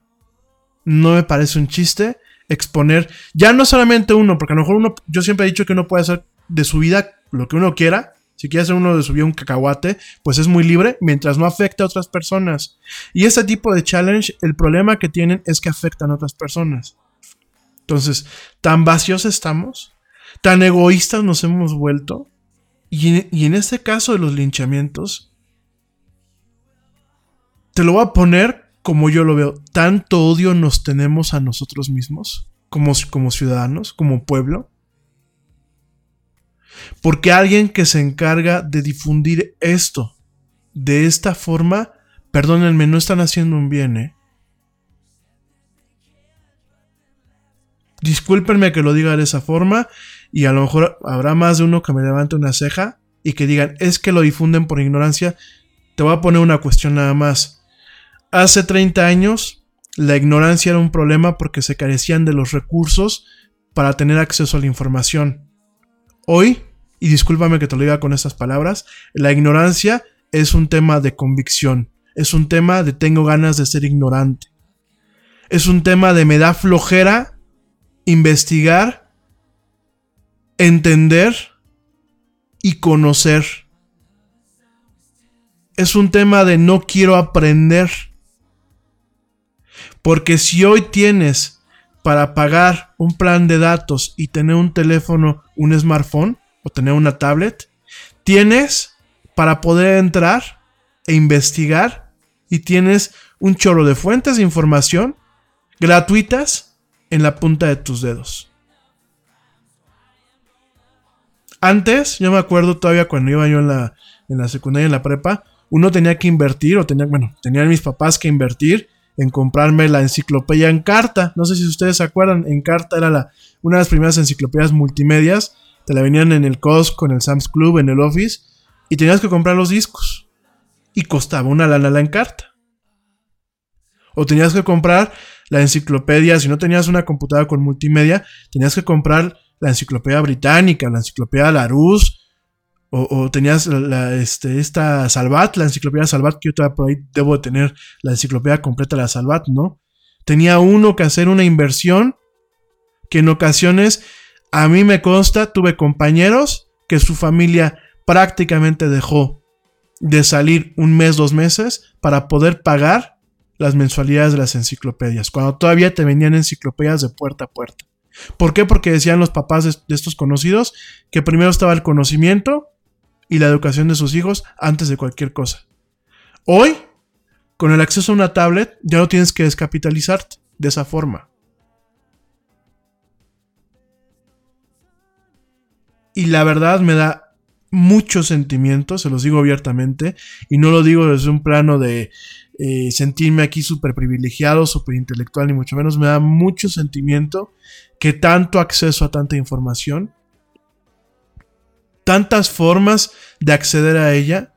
No me parece un chiste exponer. Ya no solamente uno. Porque a lo mejor uno. Yo siempre he dicho que uno puede hacer de su vida lo que uno quiera. Si quiere hacer uno de su vida un cacahuate, pues es muy libre. Mientras no afecte a otras personas. Y este tipo de challenge, el problema que tienen es que afectan a otras personas. Entonces, tan vacíos estamos. Tan egoístas nos hemos vuelto. Y en este caso de los linchamientos, te lo voy a poner como yo lo veo. Tanto odio nos tenemos a nosotros mismos, como ciudadanos, como pueblo. Porque alguien que se encarga de difundir esto, de esta forma, perdónenme, no están haciendo un bien, ¿eh? Discúlpenme que lo diga de esa forma. Y a lo mejor habrá más de uno que me levante una ceja y que digan, es que lo difunden por ignorancia. Te voy a poner una cuestión nada más. Hace 30 años la ignorancia era un problema porque se carecían de los recursos para tener acceso a la información. Hoy, y discúlpame que te lo diga con estas palabras, la ignorancia es un tema de convicción. Es un tema de tengo ganas de ser ignorante. Es un tema de me da flojera investigar, entender y conocer. Es un tema de no quiero aprender. Porque si hoy tienes para pagar un plan de datos y tener un teléfono, un smartphone o tener una tablet, tienes para poder entrar e investigar y tienes un chorro de fuentes de información gratuitas en la punta de tus dedos. Antes, yo me acuerdo todavía cuando iba yo en la secundaria, en la prepa, uno tenía que invertir, tenían mis papás que invertir en comprarme la enciclopedia Encarta. No sé si ustedes se acuerdan, Encarta era una de las primeras enciclopedias multimedias, te la venían en el Costco, en el Sam's Club, en el Office, y tenías que comprar los discos. Y costaba una lana la Encarta. O tenías que comprar la enciclopedia, si no tenías una computadora con multimedia, tenías que comprar la enciclopedia británica, la enciclopedia Larousse, o tenías esta Salvat, la enciclopedia Salvat, que yo todavía por ahí debo de tener la enciclopedia completa de la Salvat, ¿no? Tenía uno que hacer una inversión que en ocasiones, a mí me consta, tuve compañeros que su familia prácticamente dejó de salir un mes, 2 meses para poder pagar las mensualidades de las enciclopedias, cuando todavía te vendían enciclopedias de puerta a puerta. ¿Por qué? Porque decían los papás de estos conocidos que primero estaba el conocimiento y la educación de sus hijos antes de cualquier cosa. Hoy, con el acceso a una tablet, ya no tienes que descapitalizarte de esa forma. Y la verdad me da muchos sentimientos, se los digo abiertamente, y no lo digo desde un plano de sentirme aquí súper privilegiado, súper intelectual, ni mucho menos. Me da mucho sentimiento que tanto acceso a tanta información, tantas formas de acceder a ella,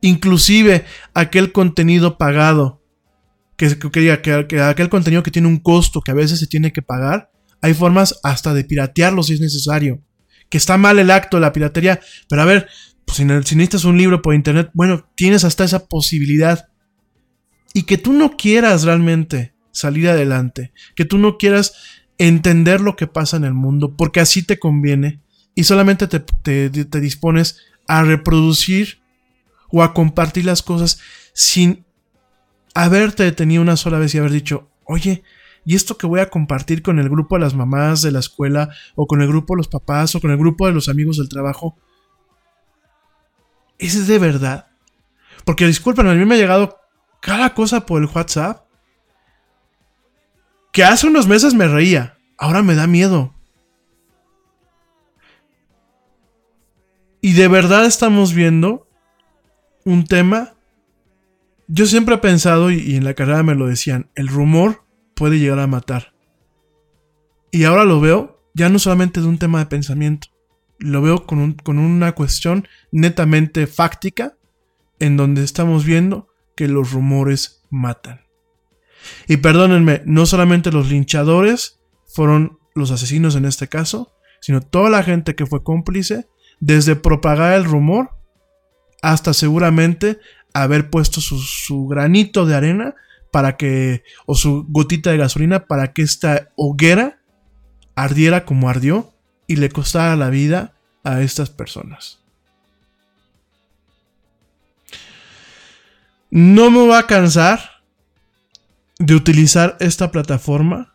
inclusive aquel contenido pagado, que aquel contenido que tiene un costo, que a veces se tiene que pagar, hay formas hasta de piratearlo si es necesario. Que está mal el acto de la piratería, pero a ver, pues si necesitas un libro por internet, bueno, tienes hasta esa posibilidad. Y que tú no quieras realmente salir adelante, que tú no quieras entender lo que pasa en el mundo, porque así te conviene y solamente te dispones a reproducir o a compartir las cosas sin haberte detenido una sola vez y haber dicho, oye, y esto que voy a compartir con el grupo de las mamás de la escuela, o con el grupo de los papás, o con el grupo de los amigos del trabajo, ¿es de verdad? Porque discúlpenme, a mí me ha llegado cada cosa por el WhatsApp, que hace unos meses me reía, ahora me da miedo. Y de verdad estamos viendo un tema. Yo siempre he pensado, y en la carrera me lo decían, el rumor puede llegar a matar. Y ahora lo veo ya no solamente de un tema de pensamiento, lo veo con una cuestión netamente fáctica, en donde estamos viendo que los rumores matan. Y perdónenme, no solamente los linchadores fueron los asesinos en este caso, sino toda la gente que fue cómplice, desde propagar el rumor hasta seguramente haber puesto su granito de arena para que, o su gotita de gasolina, para que esta hoguera ardiera como ardió y le costara la vida a estas personas. No me voy a cansar de utilizar esta plataforma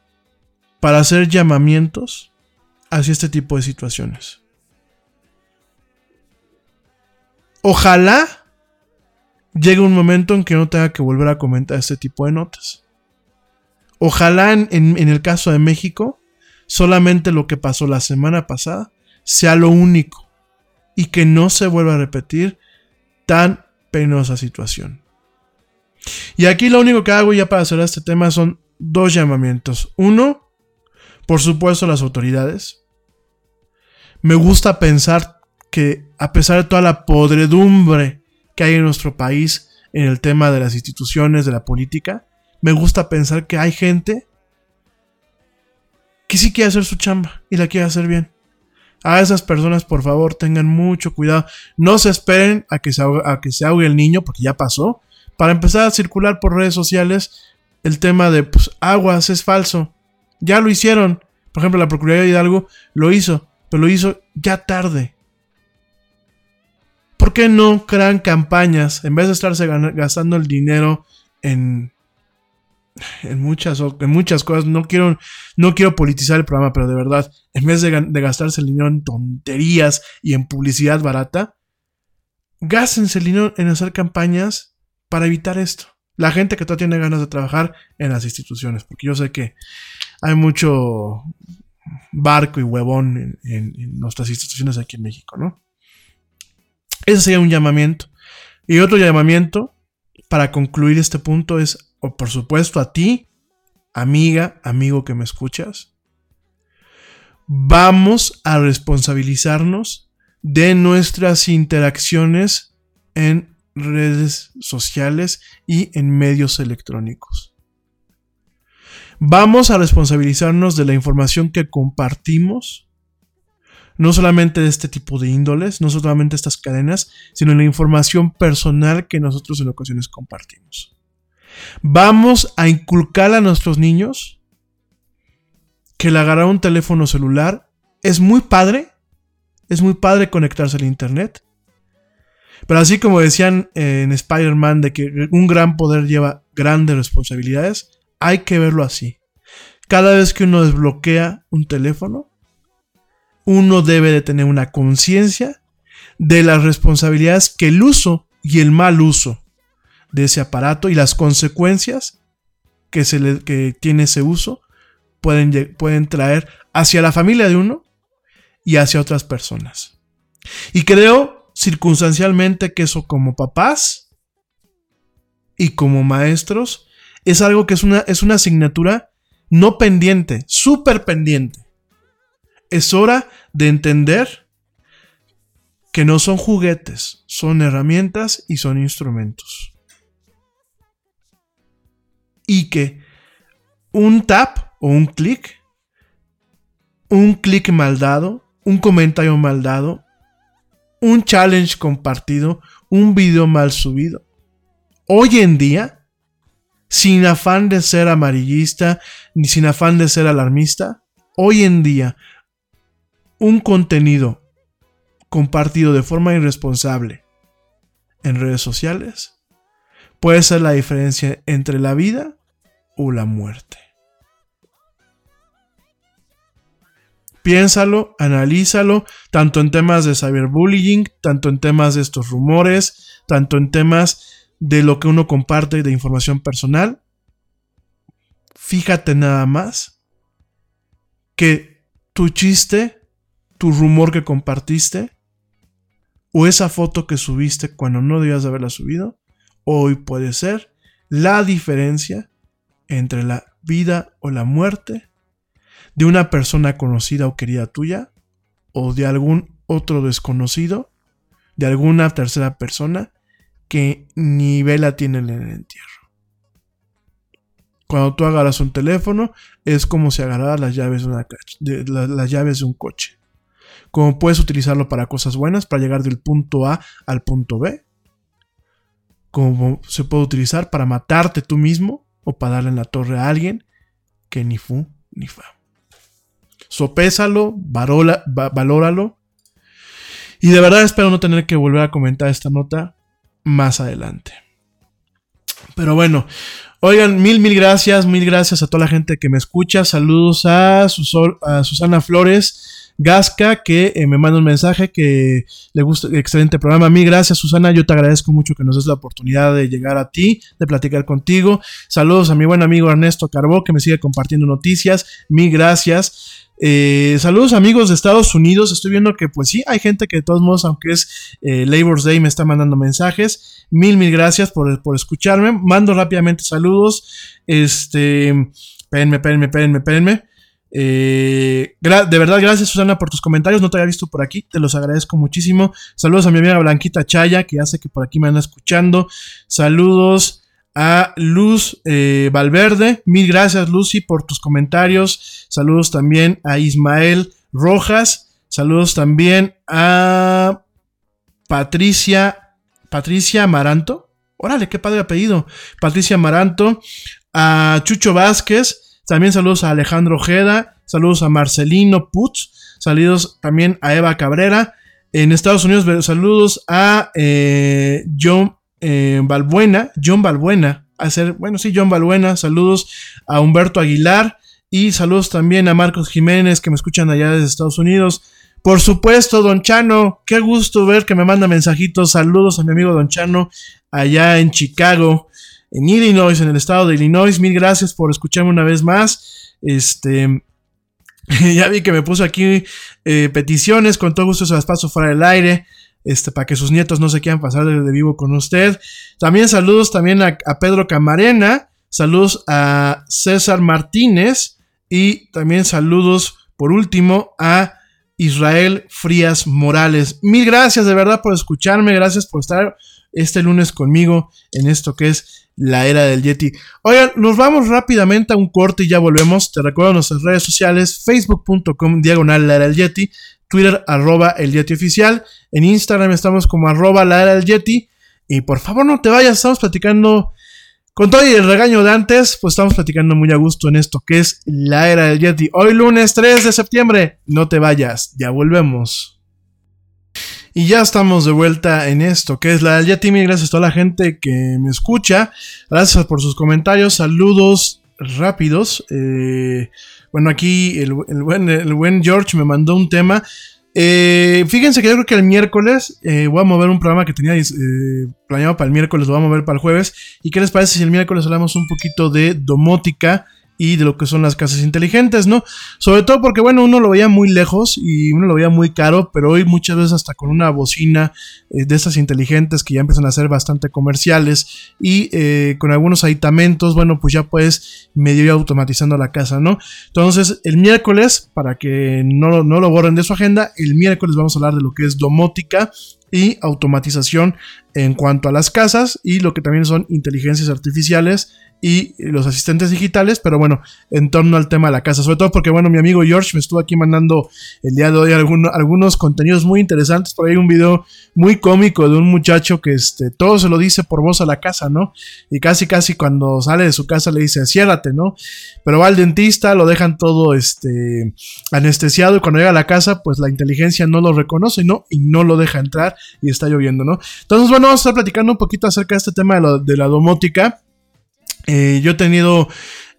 para hacer llamamientos hacia este tipo de situaciones. Ojalá llega un momento en que no tenga que volver a comentar este tipo de notas. Ojalá en el caso de México, solamente lo que pasó la semana pasada sea lo único y que no se vuelva a repetir tan penosa situación. Y aquí lo único que hago ya para cerrar este tema son 2 llamamientos. Uno, por supuesto, a las autoridades. Me gusta pensar que a pesar de toda la podredumbre que hay en nuestro país en el tema de las instituciones, de la política, me gusta pensar que hay gente que sí quiere hacer su chamba y la quiere hacer bien. A esas personas, por favor, tengan mucho cuidado. No se esperen a que se ahogue el niño, porque ya pasó. Para empezar a circular por redes sociales el tema de, pues, aguas, es falso. Ya lo hicieron. Por ejemplo, la Procuraduría de Hidalgo lo hizo, pero lo hizo ya tarde. ¿Por qué no crean campañas? En vez de estarse gastando el dinero en muchas cosas. No quiero politizar el programa, pero de verdad, en vez de gastarse el dinero en tonterías y en publicidad barata, gástense el dinero en hacer campañas para evitar esto. La gente que todavía tiene ganas de trabajar en las instituciones, porque yo sé que hay mucho barco y huevón en nuestras instituciones aquí en México, ¿no? Ese sería un llamamiento. Y otro llamamiento para concluir este punto es, o por supuesto, a ti, amiga, amigo que me escuchas, vamos a responsabilizarnos de nuestras interacciones en redes sociales y en medios electrónicos. Vamos a responsabilizarnos de la información que compartimos. No solamente de este tipo de índoles, no solamente estas cadenas, sino la información personal que nosotros en ocasiones compartimos. Vamos a inculcar a nuestros niños que le agarrar un teléfono celular. Es muy padre conectarse al internet. Pero así como decían en Spider-Man de que un gran poder lleva grandes responsabilidades, hay que verlo así. Cada vez que uno desbloquea un teléfono, uno debe de tener una conciencia de las responsabilidades que el uso y el mal uso de ese aparato y las consecuencias que tiene ese uso pueden traer hacia la familia de uno y hacia otras personas. Y creo circunstancialmente que eso, como papás y como maestros, es algo que es una asignatura no pendiente, súper pendiente. Es hora de entender que no son juguetes, son herramientas y son instrumentos. Y que un tap o un clic mal dado, un comentario mal dado, un challenge compartido, un video mal subido, hoy en día, sin afán de ser amarillista, ni sin afán de ser alarmista, hoy en día, un contenido compartido de forma irresponsable en redes sociales puede ser la diferencia entre la vida o la muerte. Piénsalo, analízalo, tanto en temas de cyberbullying, tanto en temas de estos rumores, tanto en temas de lo que uno comparte de información personal. Fíjate nada más que tu chiste, tu rumor que compartiste o esa foto que subiste cuando no debías de haberla subido, hoy puede ser la diferencia entre la vida o la muerte de una persona conocida o querida tuya, o de algún otro desconocido, de alguna tercera persona que ni vela tiene en el entierro. Cuando tú agarras un teléfono, es como si agarraras las llaves de un coche. Como puedes utilizarlo para cosas buenas, para llegar del punto A al punto B, como se puede utilizar para matarte tú mismo o para darle en la torre a alguien que ni fu ni fa. Sopésalo, valóralo. Y de verdad espero no tener que volver a comentar esta nota más adelante. Pero bueno, oigan, mil gracias a toda la gente que me escucha. Saludos a Susana Flores Gasca, que me manda un mensaje que le gusta, excelente programa. Mil gracias, Susana, yo te agradezco mucho que nos des la oportunidad de llegar a ti, de platicar contigo. Saludos a mi buen amigo Ernesto Carbó, que me sigue compartiendo noticias. Mil gracias. Saludos amigos de Estados Unidos. Estoy viendo que pues sí, hay gente que de todos modos, aunque es Labor Day, me está mandando mensajes. Mil gracias por escucharme. Mando rápidamente saludos. Espérenme. De verdad, gracias Susana por tus comentarios. No te había visto por aquí, te los agradezco muchísimo. Saludos a mi amiga Blanquita Chaya, que hace que por aquí me anda escuchando. Saludos a Luz Valverde. Mil gracias, Lucy, por tus comentarios. Saludos también a Ismael Rojas. Saludos también a Patricia Maranto. Órale, qué padre apellido. Patricia Maranto. A Chucho Vázquez. También saludos a Alejandro Ojeda, saludos a Marcelino Putz, saludos también a Eva Cabrera. En Estados Unidos, saludos a John Balbuena, saludos a Humberto Aguilar y saludos también a Marcos Jiménez, que me escuchan allá desde Estados Unidos. Por supuesto, Don Chano, qué gusto ver que me manda mensajitos. Saludos a mi amigo Don Chano allá en Chicago, en Illinois, en el estado de Illinois. Mil gracias por escucharme una vez más. Ya vi que me puso aquí peticiones. Con todo gusto se las paso fuera del aire, para que sus nietos no se quieran pasar de vivo con usted. También saludos también a Pedro Camarena. Saludos a César Martínez. Y también saludos, por último, a Israel Frías Morales. Mil gracias de verdad por escucharme. Gracias por estar este lunes conmigo en esto que es La Era del Yeti. Oigan, nos vamos rápidamente a un corte y ya volvemos. Te recuerdo nuestras redes sociales: facebook.com/LaEraDelYeti, Twitter @ElYetiOficial, en Instagram estamos como @LaEraDelYeti. Y por favor no te vayas, estamos platicando Con todo y el regaño de antes, pues estamos platicando muy a gusto en esto que es La Era del Yeti. Hoy lunes 3 de septiembre, no te vayas, ya volvemos. Y ya estamos de vuelta en esto que es La Era del Yeti. Mil gracias a toda la gente que me escucha, gracias por sus comentarios, saludos rápidos. Bueno, aquí el buen George me mandó un tema. Fíjense que yo creo que el miércoles voy a mover un programa que tenía planeado para el miércoles, lo voy a mover para el jueves. ¿Y qué les parece si el miércoles hablamos un poquito de domótica y de lo que son las casas inteligentes, no? Sobre todo porque, bueno, uno lo veía muy lejos y uno lo veía muy caro, pero hoy muchas veces hasta con una bocina de estas inteligentes que ya empiezan a ser bastante comerciales y con algunos aditamentos, bueno, pues ya puedes medio ir automatizando la casa, ¿no? Entonces, el miércoles, para que no lo borren de su agenda, el miércoles vamos a hablar de lo que es domótica y automatización en cuanto a las casas y lo que también son inteligencias artificiales y los asistentes digitales, pero bueno, en torno al tema de la casa, sobre todo porque, bueno, mi amigo George me estuvo aquí mandando el día de hoy algunos contenidos muy interesantes. Por ahí un video muy cómico de un muchacho que todo se lo dice por voz a la casa, ¿no? Y casi cuando sale de su casa le dice, ciérrate, ¿no? Pero va al dentista, lo dejan todo anestesiado, y cuando llega a la casa, pues la inteligencia no lo reconoce, ¿no? Y no lo deja entrar, y está lloviendo, ¿no? Entonces, bueno, vamos a estar platicando un poquito acerca de este tema de la domótica. Yo he tenido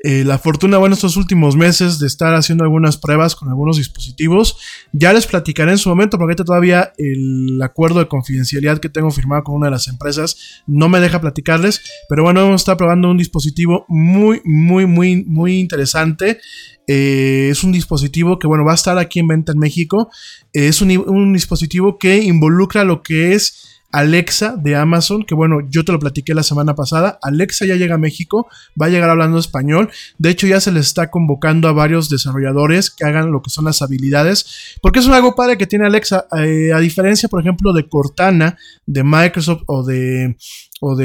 la fortuna, bueno, estos últimos meses de estar haciendo algunas pruebas con algunos dispositivos. Ya les platicaré en su momento, porque ahorita todavía el acuerdo de confidencialidad que tengo firmado con una de las empresas no me deja platicarles, pero bueno, vamos a estar probando un dispositivo muy, muy, muy, muy interesante. Es un dispositivo que, bueno, va a estar aquí en venta en México. Es un dispositivo que involucra lo que es Alexa de Amazon, que bueno, yo te lo platiqué la semana pasada. Alexa ya llega a México, va a llegar hablando español. De hecho, ya se le está convocando a varios desarrolladores que hagan lo que son las habilidades, porque es algo padre que tiene Alexa, a diferencia, por ejemplo, de Cortana, de Microsoft o del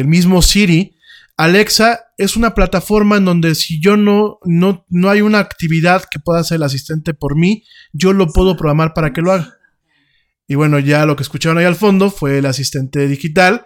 mismo Siri. Alexa es una plataforma en donde si yo no hay una actividad que pueda hacer el asistente por mí, yo lo puedo programar para que lo haga. Y bueno, ya lo que escucharon ahí al fondo fue el asistente digital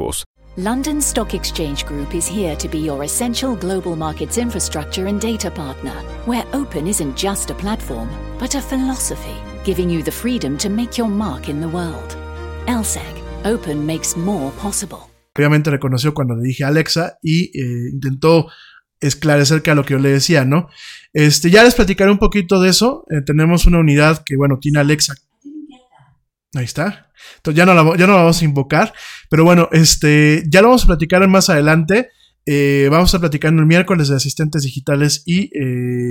London Stock Exchange Group is here to be your essential global markets infrastructure and data partner, where open isn't just a platform, but a philosophy, giving you the freedom to make your mark in the world. LSEG, open makes more possible. Obviamente reconoció cuando le dije a Alexa y intentó esclarecer que a lo que yo le decía, ¿no? Ya les platicaré un poquito de eso. Tenemos una unidad que, bueno, tiene Alexa. Ahí está. Entonces ya no la vamos a invocar, pero bueno, ya lo vamos a platicar más adelante. Vamos a estar platicando el miércoles de asistentes digitales y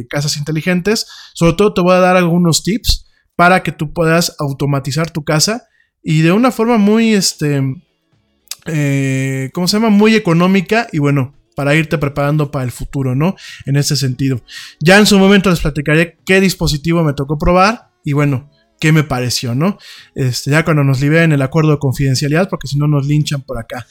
casas inteligentes. Sobre todo te voy a dar algunos tips para que tú puedas automatizar tu casa y de una forma muy, muy económica y bueno, para irte preparando para el futuro, ¿no? En ese sentido. Ya en su momento les platicaré qué dispositivo me tocó probar y bueno, ¿qué me pareció, no? Ya cuando nos liberen el acuerdo de confidencialidad, porque si no nos linchan por acá.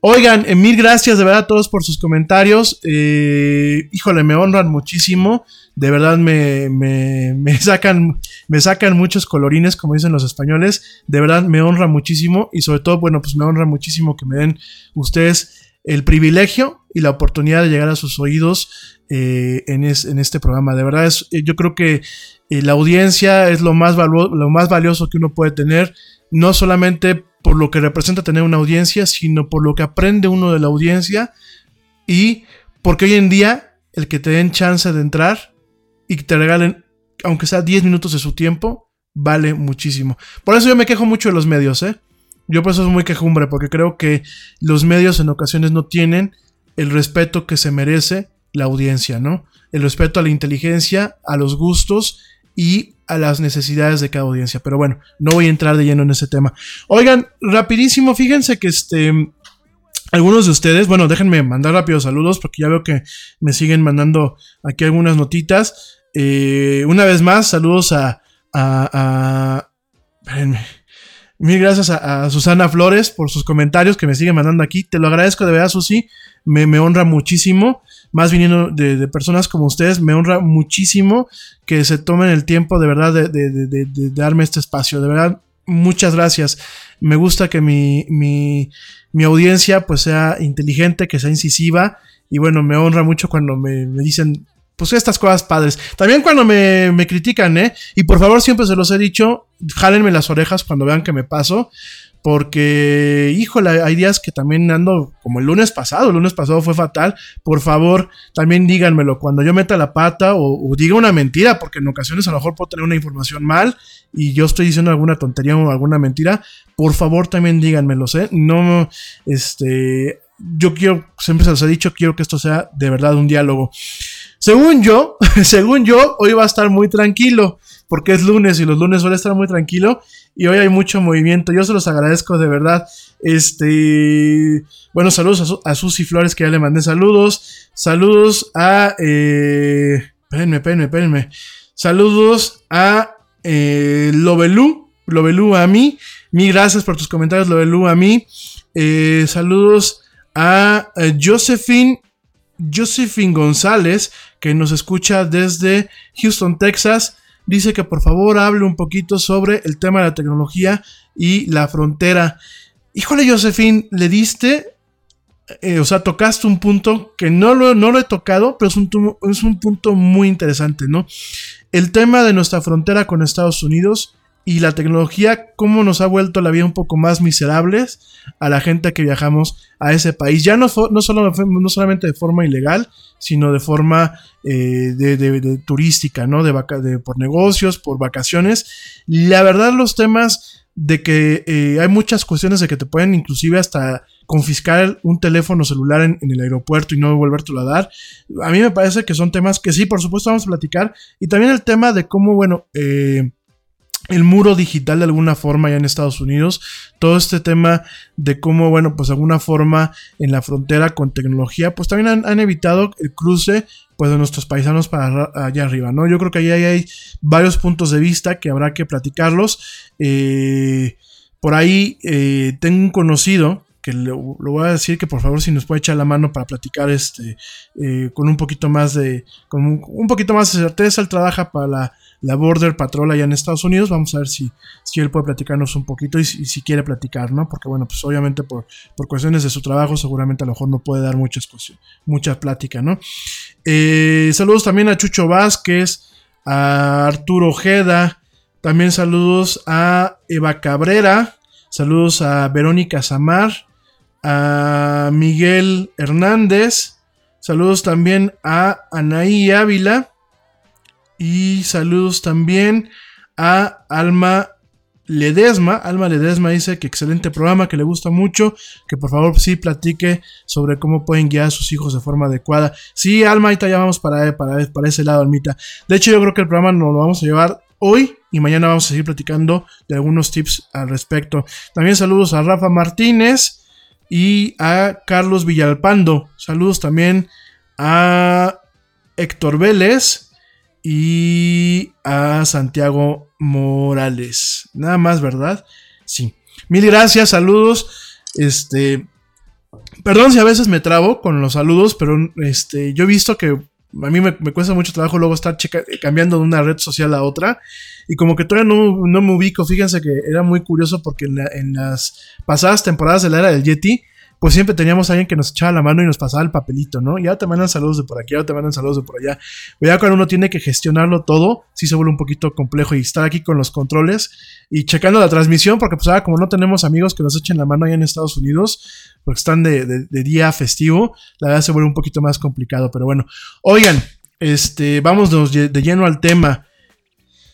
Oigan, mil gracias de verdad a todos por sus comentarios. Híjole, me honran muchísimo. De verdad me sacan muchos colorines, como dicen los españoles. De verdad me honra muchísimo y sobre todo, bueno, pues me honra muchísimo que me den ustedes el privilegio y la oportunidad de llegar a sus oídos en este programa. De verdad, yo creo que la audiencia es lo más valioso que uno puede tener, no solamente por lo que representa tener una audiencia, sino por lo que aprende uno de la audiencia y porque hoy en día el que te den chance de entrar y que te regalen, aunque sea 10 minutos de su tiempo, vale muchísimo. Por eso yo me quejo mucho de los medios, ¿eh? Yo por eso soy muy quejumbre, porque creo que los medios en ocasiones no tienen el respeto que se merece la audiencia, ¿no? El respeto a la inteligencia, a los gustos y a las necesidades de cada audiencia. Pero bueno, no voy a entrar de lleno en ese tema. Oigan, rapidísimo, fíjense que algunos de ustedes. Bueno, déjenme mandar rápido saludos porque ya veo que me siguen mandando aquí algunas notitas. Una vez más, saludos espérenme. Mil gracias a Susana Flores por sus comentarios que me siguen mandando aquí. Te lo agradezco de verdad, Susi. Me honra muchísimo. Más viniendo de personas como ustedes, me honra muchísimo que se tomen el tiempo de verdad de darme este espacio. De verdad, muchas gracias. Me gusta que mi audiencia pues sea inteligente, que sea incisiva. Y bueno, me honra mucho cuando me dicen pues estas cosas padres. También cuando me critican, y por favor, siempre se los he dicho, jálenme las orejas cuando vean que me paso, porque, híjole, hay días que también ando, como el lunes pasado fue fatal. Por favor, también díganmelo cuando yo meta la pata o diga una mentira, porque en ocasiones a lo mejor puedo tener una información mal y yo estoy diciendo alguna tontería o alguna mentira. Por favor, también díganmelos, No, yo quiero, siempre se los he dicho, quiero que esto sea de verdad un diálogo. Según yo, hoy va a estar muy tranquilo, porque es lunes y los lunes suele estar muy tranquilo y hoy hay mucho movimiento. Yo se los agradezco de verdad. Bueno, saludos a Susi Flores, que ya le mandé saludos. Saludos a... Espérenme. Saludos a Lobelú a mí. Mil gracias por tus comentarios, Lobelú a mí. Saludos a Josephine González, que nos escucha desde Houston, Texas. Dice que por favor hable un poquito sobre el tema de la tecnología y la frontera. Híjole, Josephine, le diste, tocaste un punto que no lo he tocado, pero es un punto muy interesante, ¿no? El tema de nuestra frontera con Estados Unidos y la tecnología, cómo nos ha vuelto la vida un poco más miserables a la gente que viajamos a ese país. Ya no solamente de forma ilegal, sino de forma de turística, ¿no? Por negocios, por vacaciones. La verdad, los temas de que hay muchas cuestiones de que te pueden inclusive hasta confiscar un teléfono celular en el aeropuerto y no volvértelo a dar. A mí me parece que son temas que sí, por supuesto, vamos a platicar. Y también el tema de cómo, bueno... el muro digital de alguna forma ya en Estados Unidos, todo este tema de cómo, bueno, pues de alguna forma en la frontera con tecnología, pues también han evitado el cruce, pues de nuestros paisanos para allá arriba, ¿no? Yo creo que ahí hay varios puntos de vista que habrá que platicarlos. Por ahí tengo un conocido que lo voy a decir que por favor si nos puede echar la mano para platicar con un poquito más de certeza. Él trabaja para la Border Patrol allá en Estados Unidos. Vamos a ver si él puede platicarnos un poquito y si quiere platicar, ¿no? Porque bueno, pues obviamente por cuestiones de su trabajo seguramente a lo mejor no puede dar mucha plática, ¿no? Saludos también a Chucho Vázquez, a Arturo Ojeda, también saludos a Eva Cabrera, saludos a Verónica Samar, a Miguel Hernández, saludos también a Anaí Ávila, y saludos también a Alma Ledesma dice que excelente programa, que le gusta mucho, que por favor sí platique sobre cómo pueden guiar a sus hijos de forma adecuada. Sí, Alma, ahorita ya vamos para ese lado, Almita. De hecho, yo creo que el programa nos lo vamos a llevar hoy y mañana vamos a seguir platicando de algunos tips al respecto. También saludos a Rafa Martínez y a Carlos Villalpando. Saludos también a Héctor Vélez y a Santiago Morales. Nada más, ¿verdad? Sí. Mil gracias, saludos. Perdón si a veces me trabo con los saludos, pero yo he visto que a mí me cuesta mucho trabajo luego estar cambiando de una red social a otra. Y como que todavía no me ubico. Fíjense que era muy curioso porque en las pasadas temporadas de La Era del Yeti, pues siempre teníamos a alguien que nos echaba la mano y nos pasaba el papelito, ¿no? Ya te mandan saludos de por aquí, ya te mandan saludos de por allá. Pero ya cuando uno tiene que gestionarlo todo, sí se vuelve un poquito complejo, y estar aquí con los controles y checando la transmisión, porque pues ahora como no tenemos amigos que nos echen la mano allá en Estados Unidos, porque están de día festivo, la verdad se vuelve un poquito más complicado. Pero bueno, oigan, vamos de lleno al tema.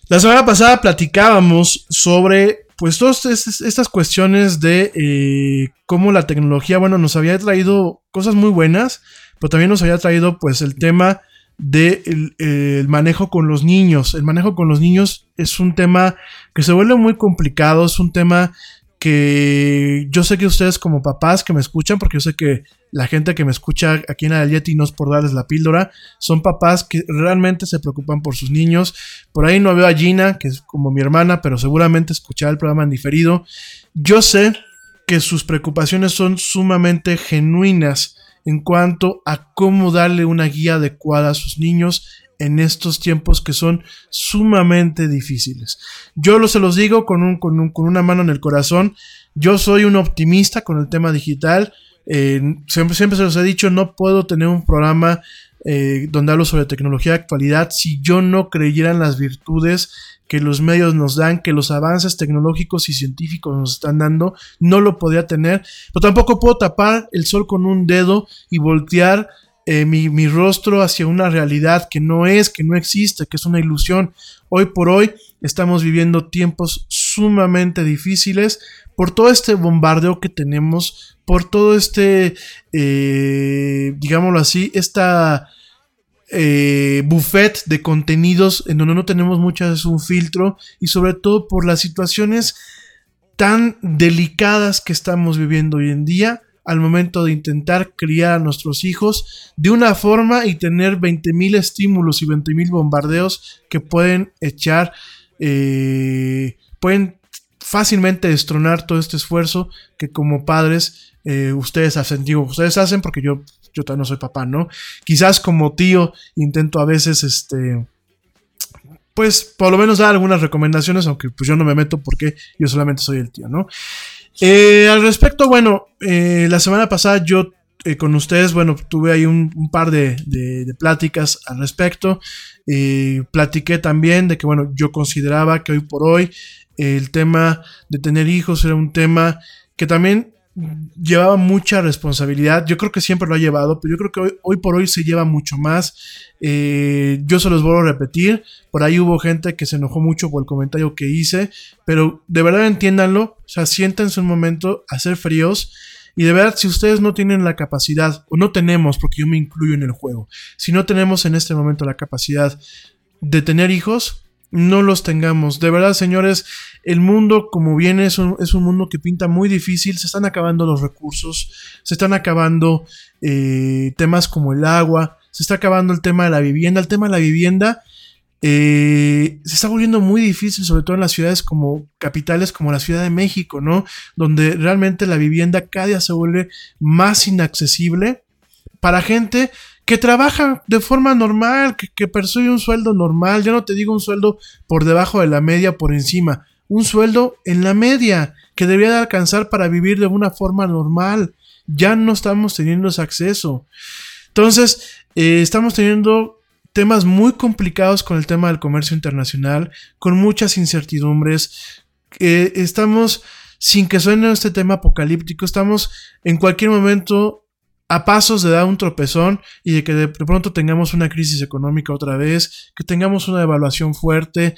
La semana pasada platicábamos sobre... pues todas estas cuestiones de cómo la tecnología, bueno, nos había traído cosas muy buenas, pero también nos había traído pues el tema del el manejo con los niños. El manejo con los niños es un tema que se vuelve muy complicado, es un tema que yo sé que ustedes como papás que me escuchan, porque yo sé que la gente que me escucha aquí en el Yeti, no es por darles la píldora, son papás que realmente se preocupan por sus niños. Por ahí no veo a Gina, que es como mi hermana, pero seguramente escuchará el programa en diferido. Yo sé que sus preocupaciones son sumamente genuinas en cuanto a cómo darle una guía adecuada a sus niños en estos tiempos que son sumamente difíciles. Yo se los digo con una mano en el corazón. Yo soy un optimista con el tema digital. Siempre se los he dicho, no puedo tener un programa donde hablo sobre tecnología de actualidad si yo no creyera en las virtudes que los medios nos dan, que los avances tecnológicos y científicos nos están dando. No lo podría tener, pero tampoco puedo tapar el sol con un dedo y voltear mi rostro hacia una realidad que no existe, que es una ilusión. Hoy por hoy estamos viviendo tiempos sumamente difíciles por todo este bombardeo que tenemos, por todo este, digámoslo así, esta buffet de contenidos en donde no tenemos muchas veces un filtro, y sobre todo por las situaciones tan delicadas que estamos viviendo hoy en día, al momento de intentar criar a nuestros hijos de una forma y tener 20,000 estímulos y 20,000 bombardeos que pueden echar, pueden fácilmente destronar todo este esfuerzo que como padres ustedes hacen. Digo, ustedes hacen porque yo todavía no soy papá, ¿no? Quizás como tío intento a veces, pues por lo menos dar algunas recomendaciones, aunque pues yo no me meto porque yo solamente soy el tío, ¿no? Al respecto, bueno, la semana pasada yo con ustedes, bueno, tuve ahí un par de pláticas al respecto. Platiqué también de que, bueno, yo consideraba que hoy por hoy el tema de tener hijos era un tema que también llevaba mucha responsabilidad. Yo creo que siempre lo ha llevado, pero yo creo que hoy por hoy se lleva mucho más. Yo se los vuelvo a repetir, por ahí hubo gente que se enojó mucho por el comentario que hice, pero de verdad entiéndanlo. O sea, siéntense un momento a ser fríos, y de verdad, si ustedes no tienen la capacidad, o no tenemos, porque yo me incluyo en el juego, si no tenemos en este momento la capacidad de tener hijos, no los tengamos. De verdad, señores, el mundo como viene es un mundo que pinta muy difícil. Se están acabando los recursos, se están acabando temas como el agua, se está acabando el tema de la vivienda. El tema de la vivienda se está volviendo muy difícil, sobre todo en las ciudades como capitales, como la Ciudad de México, ¿no? Donde realmente la vivienda cada día se vuelve más inaccesible para gente que trabaja de forma normal, que percibe un sueldo normal. Yo no te digo un sueldo por debajo de la media, por encima, un sueldo en la media, que debería de alcanzar para vivir de una forma normal. Ya no estamos teniendo ese acceso. Entonces, estamos teniendo temas muy complicados con el tema del comercio internacional, con muchas incertidumbres. Estamos, sin que suene este tema apocalíptico, estamos en cualquier momento a pasos de dar un tropezón y de que de pronto tengamos una crisis económica otra vez, que tengamos una devaluación fuerte.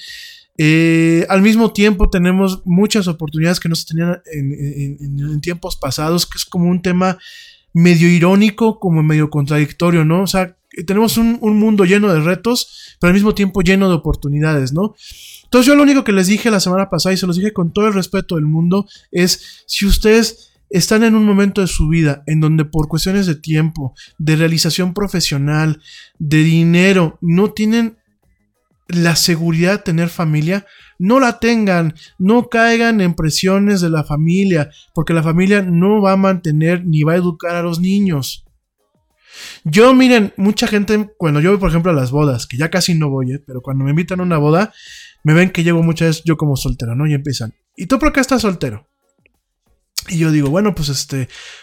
Al mismo tiempo tenemos muchas oportunidades que no se tenían en tiempos pasados, que es como un tema medio irónico, como medio contradictorio, ¿no? O sea, tenemos un mundo lleno de retos, pero al mismo tiempo lleno de oportunidades, ¿no? Entonces yo lo único que les dije la semana pasada, y se los dije con todo el respeto del mundo, es: si ustedes están en un momento de su vida en donde por cuestiones de tiempo, de realización profesional, de dinero, no tienen la seguridad de tener familia, no la tengan, no caigan en presiones de la familia, porque la familia no va a mantener ni va a educar a los niños. Yo, miren, mucha gente, cuando yo voy, por ejemplo, a las bodas, que ya casi no voy, pero cuando me invitan a una boda, me ven que llego muchas veces yo como soltero, ¿no? Y empiezan: ¿y tú por qué estás soltero? Y yo digo, bueno, pues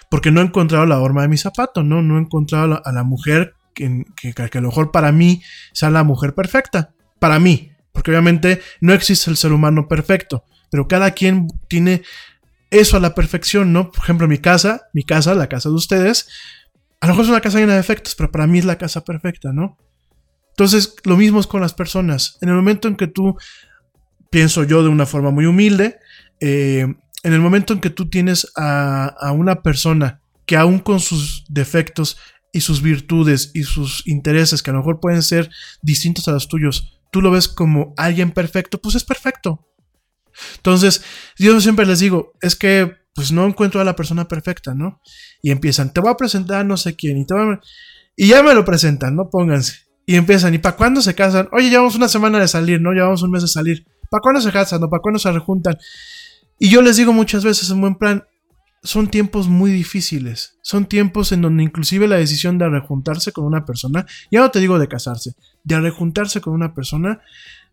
porque no he encontrado la horma de mi zapato, ¿no? No he encontrado a la mujer que a lo mejor para mí sea la mujer perfecta. Para mí, porque obviamente no existe el ser humano perfecto, pero cada quien tiene eso a la perfección, ¿no? Por ejemplo, mi casa, la casa de ustedes, a lo mejor es una casa llena de defectos, pero para mí es la casa perfecta, ¿no? Entonces, lo mismo es con las personas. En el momento en que tú, pienso yo de una forma muy humilde, en el momento en que tú tienes a una persona que, aún con sus defectos y sus virtudes y sus intereses, que a lo mejor pueden ser distintos a los tuyos, tú lo ves como alguien perfecto, pues es perfecto. Entonces, yo siempre les digo, es que pues no encuentro a la persona perfecta, ¿no? Y empiezan, te voy a presentar no sé quién, y ya me lo presentan, ¿no? Pónganse. Y empiezan, ¿y para cuándo se casan? Oye, llevamos una semana de salir, ¿no? Llevamos un mes de salir. ¿Para cuándo se casan? ¿No? ¿Para cuándo se rejuntan? Y yo les digo muchas veces, en buen plan, son tiempos muy difíciles. Son tiempos en donde inclusive la decisión de rejuntarse con una persona, ya no te digo de casarse, de rejuntarse con una persona,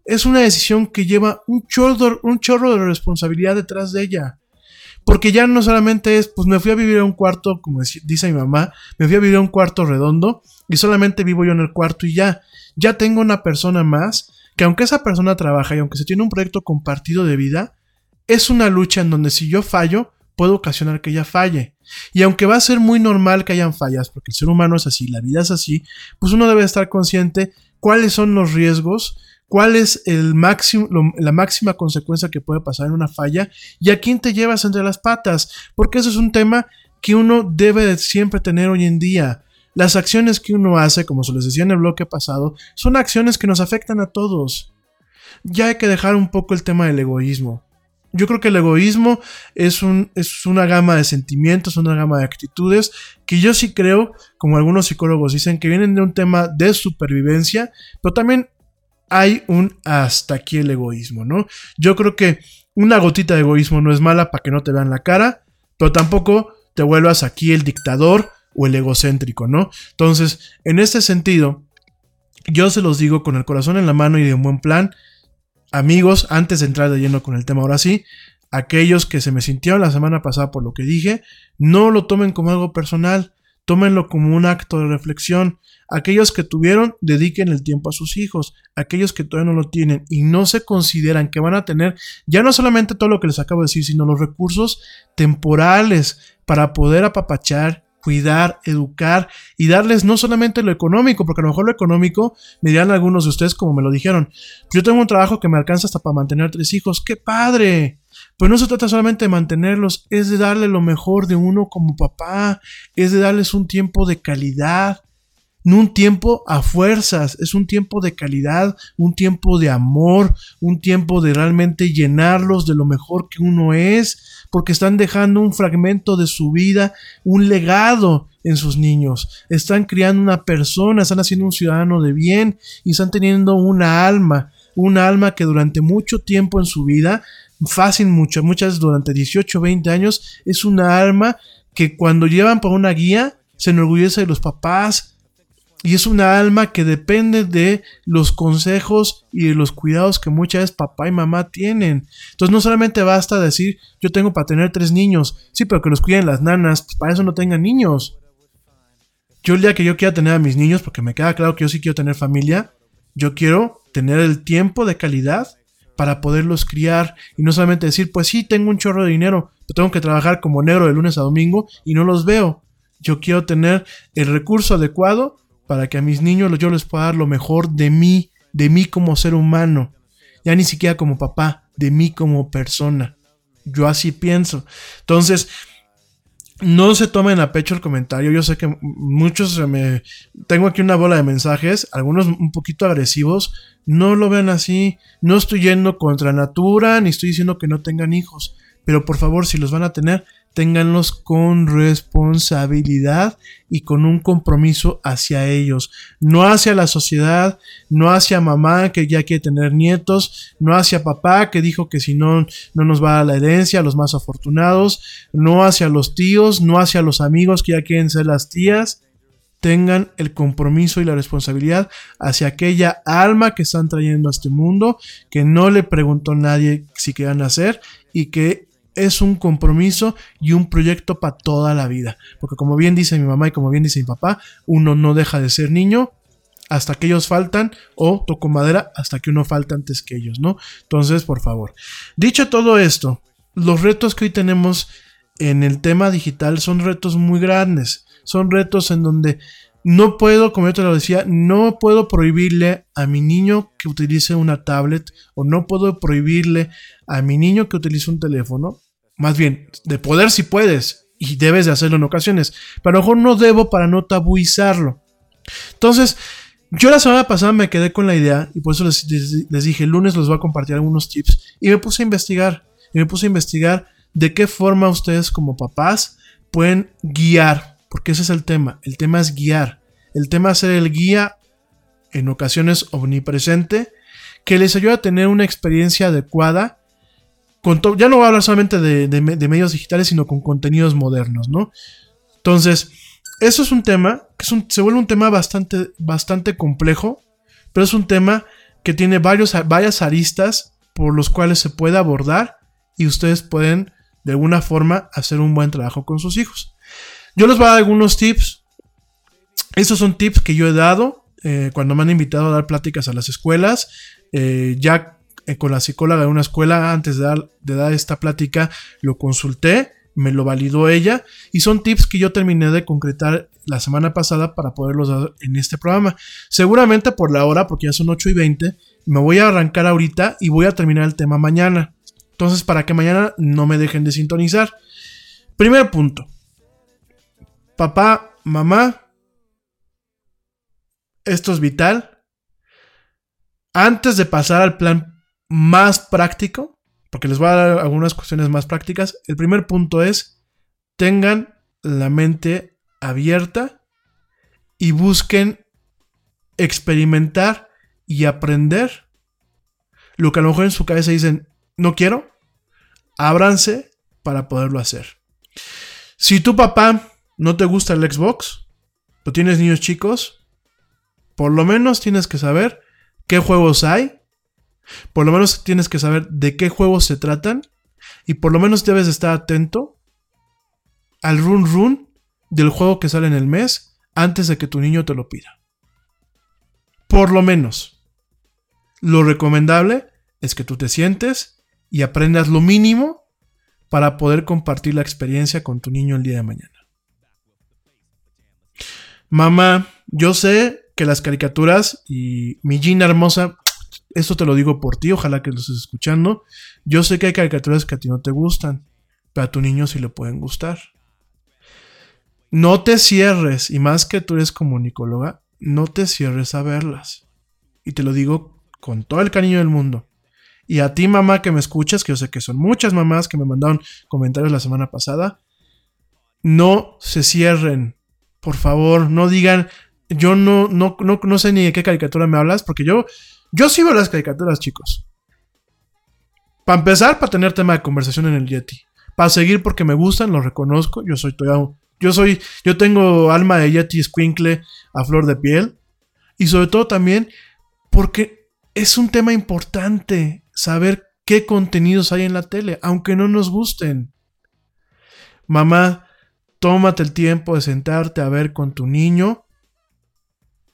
es una decisión que lleva un chorro de responsabilidad detrás de ella. Porque ya no solamente es, pues me fui a vivir a un cuarto, como dice mi mamá, me fui a vivir a un cuarto redondo y solamente vivo yo en el cuarto y ya. Ya tengo una persona más que, aunque esa persona trabaja y aunque se tiene un proyecto compartido de vida, es una lucha en donde si yo fallo, puedo ocasionar que ella falle. Y aunque va a ser muy normal que hayan fallas, porque el ser humano es así, la vida es así, pues uno debe estar consciente cuáles son los riesgos, cuál es la máxima consecuencia que puede pasar en una falla y a quién te llevas entre las patas, porque eso es un tema que uno debe de siempre tener hoy en día. Las acciones que uno hace, como se les decía en el bloque pasado, son acciones que nos afectan a todos. Ya hay que dejar un poco el tema del egoísmo. Yo creo que el egoísmo es una gama de sentimientos, una gama de actitudes que yo sí creo, como algunos psicólogos dicen, que vienen de un tema de supervivencia, pero también hay un hasta aquí el egoísmo, ¿no? Yo creo que una gotita de egoísmo no es mala para que no te vean la cara, pero tampoco te vuelvas aquí el dictador o el egocéntrico, ¿no? Entonces, en este sentido, yo se los digo con el corazón en la mano y de un buen plan. Amigos, antes de entrar de lleno con el tema, ahora sí, aquellos que se me sintieron la semana pasada por lo que dije, no lo tomen como algo personal, tómenlo como un acto de reflexión. Aquellos que tuvieron, dediquen el tiempo a sus hijos. Aquellos que todavía no lo tienen y no se consideran que van a tener, ya no solamente todo lo que les acabo de decir, sino los recursos temporales para poder apapachar, cuidar, educar y darles no solamente lo económico, porque a lo mejor lo económico me dirán algunos de ustedes como me lo dijeron. Yo tengo un trabajo que me alcanza hasta para mantener 3 hijos. ¡Qué padre! Pues no se trata solamente de mantenerlos, es de darle lo mejor de uno como papá, es de darles un tiempo de calidad, no un tiempo a fuerzas, es un tiempo de calidad, un tiempo de amor, un tiempo de realmente llenarlos de lo mejor que uno es, porque están dejando un fragmento de su vida, un legado en sus niños, están criando una persona, están haciendo un ciudadano de bien y están teniendo una alma que durante mucho tiempo en su vida, fácil muchas durante 18, 20 años, es una alma que cuando llevan por una guía se enorgullece de los papás. Y es una alma que depende de los consejos y de los cuidados que muchas veces papá y mamá tienen. Entonces no solamente basta decir, yo tengo para tener 3 niños. Sí, pero que los cuiden las nanas, pues para eso no tengan niños. Yo el día que yo quiera tener a mis niños, porque me queda claro que yo sí quiero tener familia, yo quiero tener el tiempo de calidad para poderlos criar. Y no solamente decir, pues sí, tengo un chorro de dinero, pero tengo que trabajar como negro de lunes a domingo y no los veo. Yo quiero tener el recurso adecuado para que a mis niños yo les pueda dar lo mejor de mí como ser humano, ya ni siquiera como papá, de mí como persona. Yo así pienso. Entonces, no se tomen a pecho el comentario. Yo sé que muchos tengo aquí una bola de mensajes, algunos un poquito agresivos. No lo vean así. No estoy yendo contra natura, ni estoy diciendo que no tengan hijos. Pero por favor, si los van a tener, ténganlos con responsabilidad y con un compromiso hacia ellos, no hacia la sociedad, no hacia mamá que ya quiere tener nietos, no hacia papá que dijo que si no nos va a la herencia, a los más afortunados, no hacia los tíos, no hacia los amigos que ya quieren ser las tías. Tengan el compromiso y la responsabilidad hacia aquella alma que están trayendo a este mundo, que no le preguntó a nadie si querían hacer y que es un compromiso y un proyecto para toda la vida. Porque como bien dice mi mamá y como bien dice mi papá, uno no deja de ser niño hasta que ellos faltan, o toco madera, hasta que uno falta antes que ellos, ¿no? Entonces, por favor. Dicho todo esto, los retos que hoy tenemos en el tema digital son retos muy grandes. Son retos en donde no puedo, como yo te lo decía, no puedo prohibirle a mi niño que utilice una tablet, o no puedo prohibirle a mi niño que utilice un teléfono. Más bien, de poder sí puedes y debes de hacerlo en ocasiones, pero a lo mejor no debo para no tabuizarlo. Entonces, Yo la semana pasada me quedé con la idea y por eso les dije, el lunes les voy a compartir algunos tips. Y me puse a investigar. De qué forma ustedes como papás pueden guiar. Porque ese es el tema. El tema es guiar. El tema es ser el guía, en ocasiones omnipresente, que les ayuda a tener una experiencia adecuada. Ya no voy a hablar solamente de medios digitales, sino con contenidos modernos, ¿no? Entonces, eso es un tema que se vuelve un tema bastante complejo, pero es un tema que tiene varias aristas por los cuales se puede abordar y ustedes pueden, de alguna forma, hacer un buen trabajo con sus hijos. Yo les voy a dar algunos tips. Estos son tips que yo he dado cuando me han invitado a dar pláticas a las escuelas. Con la psicóloga de una escuela, antes de dar esta plática, lo consulté, me lo validó ella, y son tips que yo terminé de concretar la semana pasada para poderlos dar en este programa. Seguramente por la hora, porque ya son 8:20, me voy a arrancar ahorita y voy a terminar el tema mañana. Entonces, para que mañana no me dejen de sintonizar. Primer punto. Papá, mamá, esto es vital. Antes de pasar al plan más práctico, porque les voy a dar algunas cuestiones más prácticas, el primer punto es: tengan la mente abierta y busquen experimentar y aprender lo que a lo mejor en su cabeza dicen, no quiero, ábranse para poderlo hacer. Si tu papá no te gusta el Xbox, o tienes niños chicos, por lo menos tienes que saber qué juegos hay, por lo menos tienes que saber de qué juegos se tratan, y por lo menos debes estar atento al run del juego que sale en el mes antes de que tu niño te lo pida. Por lo menos, lo recomendable es que tú te sientes y aprendas lo mínimo para poder compartir la experiencia con tu niño el día de mañana. Mamá, yo sé que las caricaturas, y mi Gina hermosa, esto te lo digo por ti, ojalá que lo estés escuchando, yo sé que hay caricaturas que a ti no te gustan, pero a tu niño sí le pueden gustar. No te cierres, y más que tú eres comunicóloga, no te cierres a verlas, y te lo digo con todo el cariño del mundo. Y a ti, mamá, que me escuchas, que yo sé que son muchas mamás que me mandaron comentarios la semana pasada, no se cierren, por favor, no digan, yo no sé ni de qué caricatura me hablas, porque yo sí veo las caricaturas, chicos. Para empezar, para tener tema de conversación en el Yeti. Para seguir porque me gustan, lo reconozco. Yo tengo alma de Yeti escuincle a flor de piel. Y sobre todo también porque es un tema importante saber qué contenidos hay en la tele, aunque no nos gusten. Mamá, tómate el tiempo de sentarte a ver con tu niño.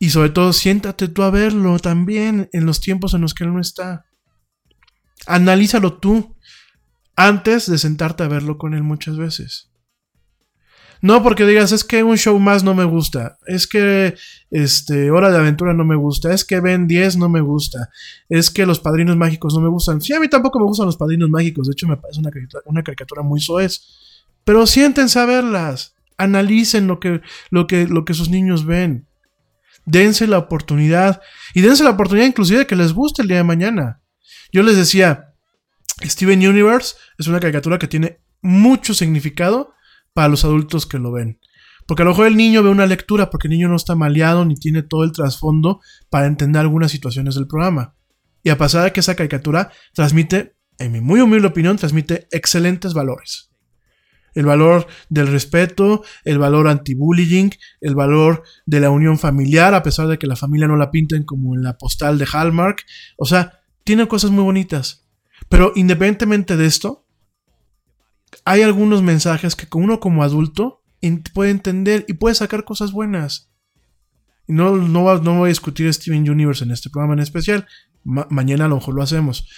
Y sobre todo, siéntate tú a verlo también en los tiempos en los que él no está. Analízalo tú antes de sentarte a verlo con él muchas veces. No porque digas, es que un show más no me gusta. Es que Hora de Aventura no me gusta. Es que Ben 10 no me gusta. Es que Los Padrinos Mágicos no me gustan. Sí, a mí tampoco me gustan Los Padrinos Mágicos. De hecho, me parece una caricatura muy soez. Pero siéntense a verlas. Analicen lo que sus niños ven. Dense la oportunidad. Y dense la oportunidad inclusive de que les guste el día de mañana. Yo les decía, Steven Universe es una caricatura que tiene mucho significado para los adultos que lo ven. Porque a lo mejor el niño ve una lectura, porque el niño no está maleado ni tiene todo el trasfondo para entender algunas situaciones del programa. Y a pesar de que esa caricatura transmite, en mi muy humilde opinión, transmite excelentes valores. El valor del respeto, el valor anti-bullying, el valor de la unión familiar, a pesar de que la familia no la pinten como en la postal de Hallmark. O sea, tiene cosas muy bonitas. Pero independientemente de esto, hay algunos mensajes que uno como adulto puede entender y puede sacar cosas buenas. Y no voy a discutir Steven Universe en este programa en especial. Mañana a lo mejor lo hacemos.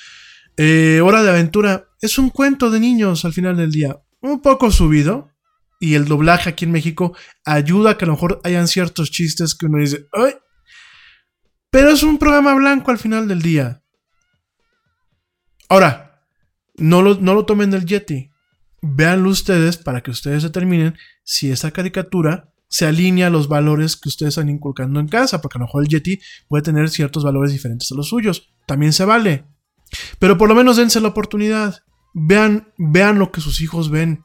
Hora de Aventura es un cuento de niños al final del día. Un poco subido, y el doblaje aquí en México ayuda a que a lo mejor hayan ciertos chistes que uno dice, ¡ay! Pero es un programa blanco al final del día. Ahora, no lo tomen del Yeti. Véanlo ustedes para que ustedes determinen si esa caricatura se alinea los valores que ustedes están inculcando en casa, porque a lo mejor el Yeti puede tener ciertos valores diferentes a los suyos, también se vale, pero por lo menos dense la oportunidad, vean lo que sus hijos ven,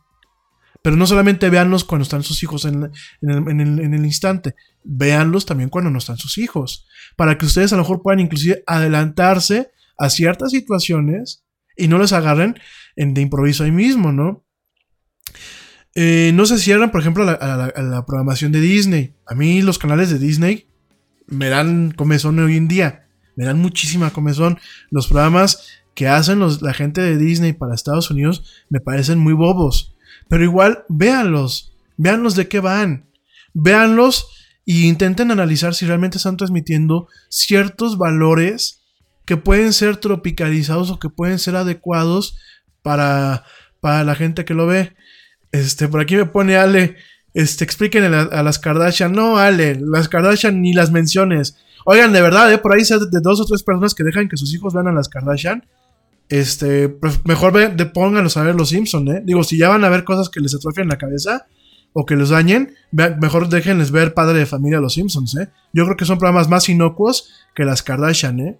pero no solamente véanlos cuando están sus hijos en el instante, véanlos también cuando no están sus hijos, para que ustedes a lo mejor puedan inclusive adelantarse a ciertas situaciones y no les agarren de improviso ahí mismo, ¿no? No se cierran, por ejemplo, a la programación de Disney. A mí los canales de Disney me dan comezón hoy en día. Me dan muchísima comezón. Los programas que hacen la gente de Disney para Estados Unidos me parecen muy bobos. Pero igual, véanlos. Véanlos de qué van. Véanlos e intenten analizar si realmente están transmitiendo ciertos valores que pueden ser tropicalizados o que pueden ser adecuados para la gente que lo ve. Por aquí me pone Ale, explíquenle a las Kardashian. No, Ale, las Kardashian ni las menciones. Oigan, de verdad, por ahí se de 2 o 3 personas que dejan que sus hijos vean a las Kardashian. Pues mejor pónganlos a ver los Simpsons, Digo, si ya van a ver cosas que les atrofian la cabeza o que los dañen, mejor déjenles ver Padre de Familia a los Simpsons, Yo creo que son programas más inocuos que las Kardashian,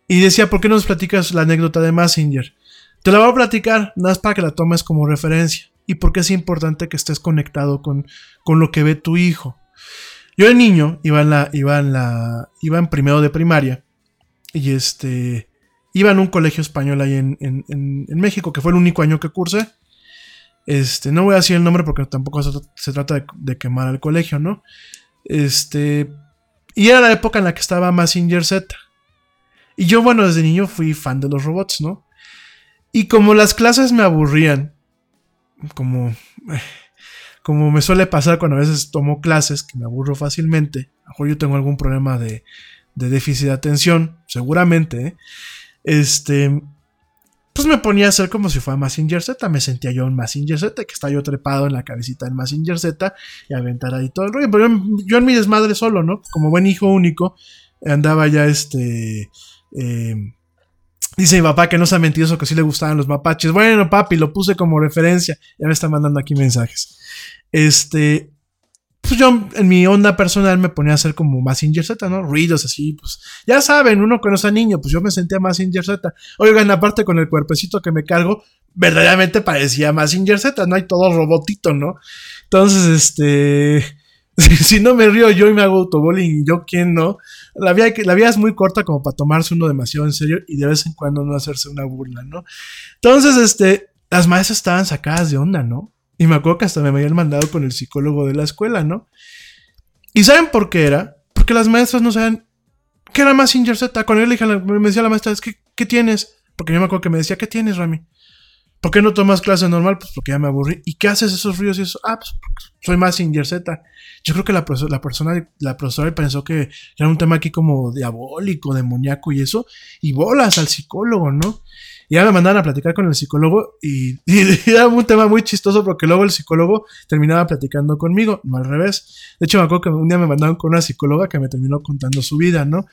Y decía, ¿por qué no nos platicas la anécdota de Mazinger? Te la voy a platicar, nada más para que la tomes como referencia. Y porque es importante que estés conectado con lo que ve tu hijo. Yo de niño iba en primero de primaria. Y Iba en un colegio español ahí en México, que fue el único año que cursé. No voy a decir el nombre porque tampoco se trata de quemar al colegio, ¿no? Y era la época en la que estaba Mazinger Z. Y yo, bueno, desde niño fui fan de los robots, ¿no? Y como las clases me aburrían, como me suele pasar cuando a veces tomo clases, que me aburro fácilmente. A lo mejor yo tengo algún problema de déficit de atención, seguramente, ¿eh? Pues me ponía a hacer como si fuera Mazinger Z. Me sentía yo en Mazinger Z, que estaba yo trepado en la cabecita del Mazinger Z y aventar ahí todo el rollo. Pero yo en mi desmadre solo, ¿no? Como buen hijo único, andaba ya dice mi papá que no sea mentiroso, que sí le gustaban los mapaches. Bueno, papi, lo puse como referencia. Ya me están mandando aquí mensajes. Pues yo en mi onda personal me ponía a hacer como Mazinger Z, ¿no? Ruidos así, pues ya saben, uno cuando está niño, pues yo me sentía Mazinger Z. Oigan, aparte con el cuerpecito que me cargo, verdaderamente parecía Mazinger Z, ¿no? Hay todo robotito, ¿no? Entonces, si no me río yo y me hago autobullying, ¿yo quién no? La vida es muy corta como para tomarse uno demasiado en serio y de vez en cuando no hacerse una burla, ¿no? Entonces, las maestras estaban sacadas de onda, ¿no? Y me acuerdo que hasta me habían mandado con el psicólogo de la escuela, ¿no? ¿Y saben por qué era? Porque las maestras no sabían qué era Mazinger Z. Cuando yo le dije, me decía la maestra, es que, ¿qué tienes? Porque yo me acuerdo que me decía, ¿qué tienes, Rami? ¿Por qué no tomas clase normal? Pues porque ya me aburrí. ¿Y qué haces esos ruidos y eso? Ah, pues soy Mazinger Z. Yo creo que la profesora pensó que era un tema aquí como diabólico, demoníaco y eso. Y bolas al psicólogo, ¿no? Y ya me mandaban a platicar con el psicólogo y era un tema muy chistoso porque luego el psicólogo terminaba platicando conmigo, no al revés. De hecho, me acuerdo que un día me mandaron con una psicóloga que me terminó contando su vida, ¿no?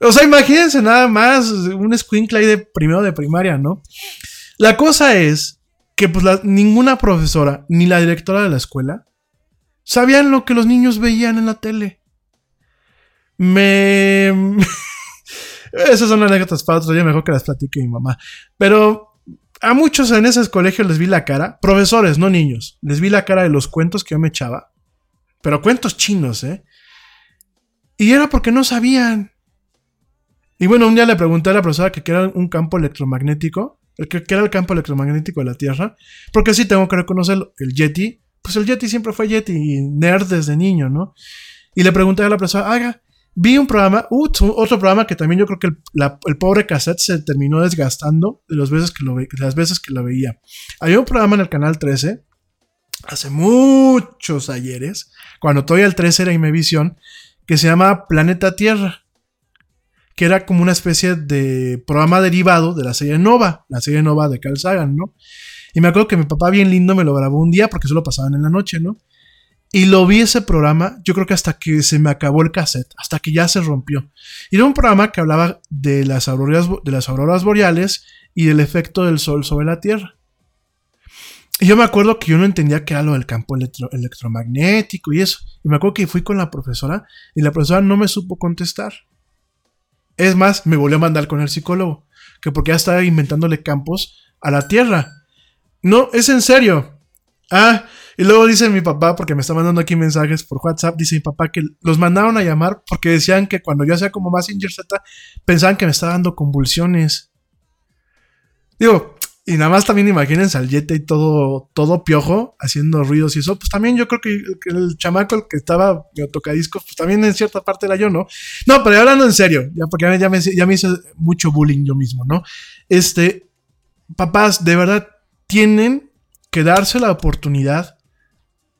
O sea, imagínense nada más un escuincle ahí de primero de primaria, ¿no? La cosa es que pues ninguna profesora ni la directora de la escuela sabían lo que los niños veían en la tele. Esas son anécdotas para otro día, mejor que las platique mi mamá. Pero a muchos en esos colegios les vi la cara, profesores, no niños, les vi la cara de los cuentos que yo me echaba, pero cuentos chinos, ¿eh? Y era porque no sabían. Y bueno, un día le pregunté a la profesora que qué era un campo electromagnético, que era el campo electromagnético de la Tierra, porque sí tengo que reconocerlo, el Yeti, pues el Yeti siempre fue Yeti, y nerd desde niño, ¿no? Y le pregunté a la profesora, vi un programa, otro programa que también yo creo que el pobre cassette se terminó desgastando de las veces que lo veía. Había un programa en el canal 13, hace muchos ayeres, cuando todavía el 13 era Imevisión, que se llamaba Planeta Tierra, que era como una especie de programa derivado de la serie Nova de Carl Sagan, ¿no? Y me acuerdo que mi papá bien lindo me lo grabó un día porque solo pasaban en la noche, ¿no? Y lo vi ese programa, yo creo que hasta que se me acabó el cassette, hasta que ya se rompió. Y era un programa que hablaba de las auroras boreales y del efecto del sol sobre la Tierra. Y yo me acuerdo que yo no entendía qué era lo del campo electromagnético y eso. Y me acuerdo que fui con la profesora y la profesora no me supo contestar. Es más, me volvió a mandar con el psicólogo, que porque ya estaba inventándole campos a la Tierra. No, es en serio. Y luego dice mi papá, porque me está mandando aquí mensajes por WhatsApp, dice mi papá que los mandaron a llamar porque decían que cuando yo hacía como Mazinger Z, pensaban que me estaba dando convulsiones. Digo, y nada más también imagínense al Yeti y todo piojo haciendo ruidos y eso, pues también yo creo que el chamaco, el que estaba medio tocadiscos, pues también en cierta parte era yo, ¿no? No, pero hablando en serio, ya porque ya me hice mucho bullying yo mismo, ¿no? Papás, de verdad, tienen que darse la oportunidad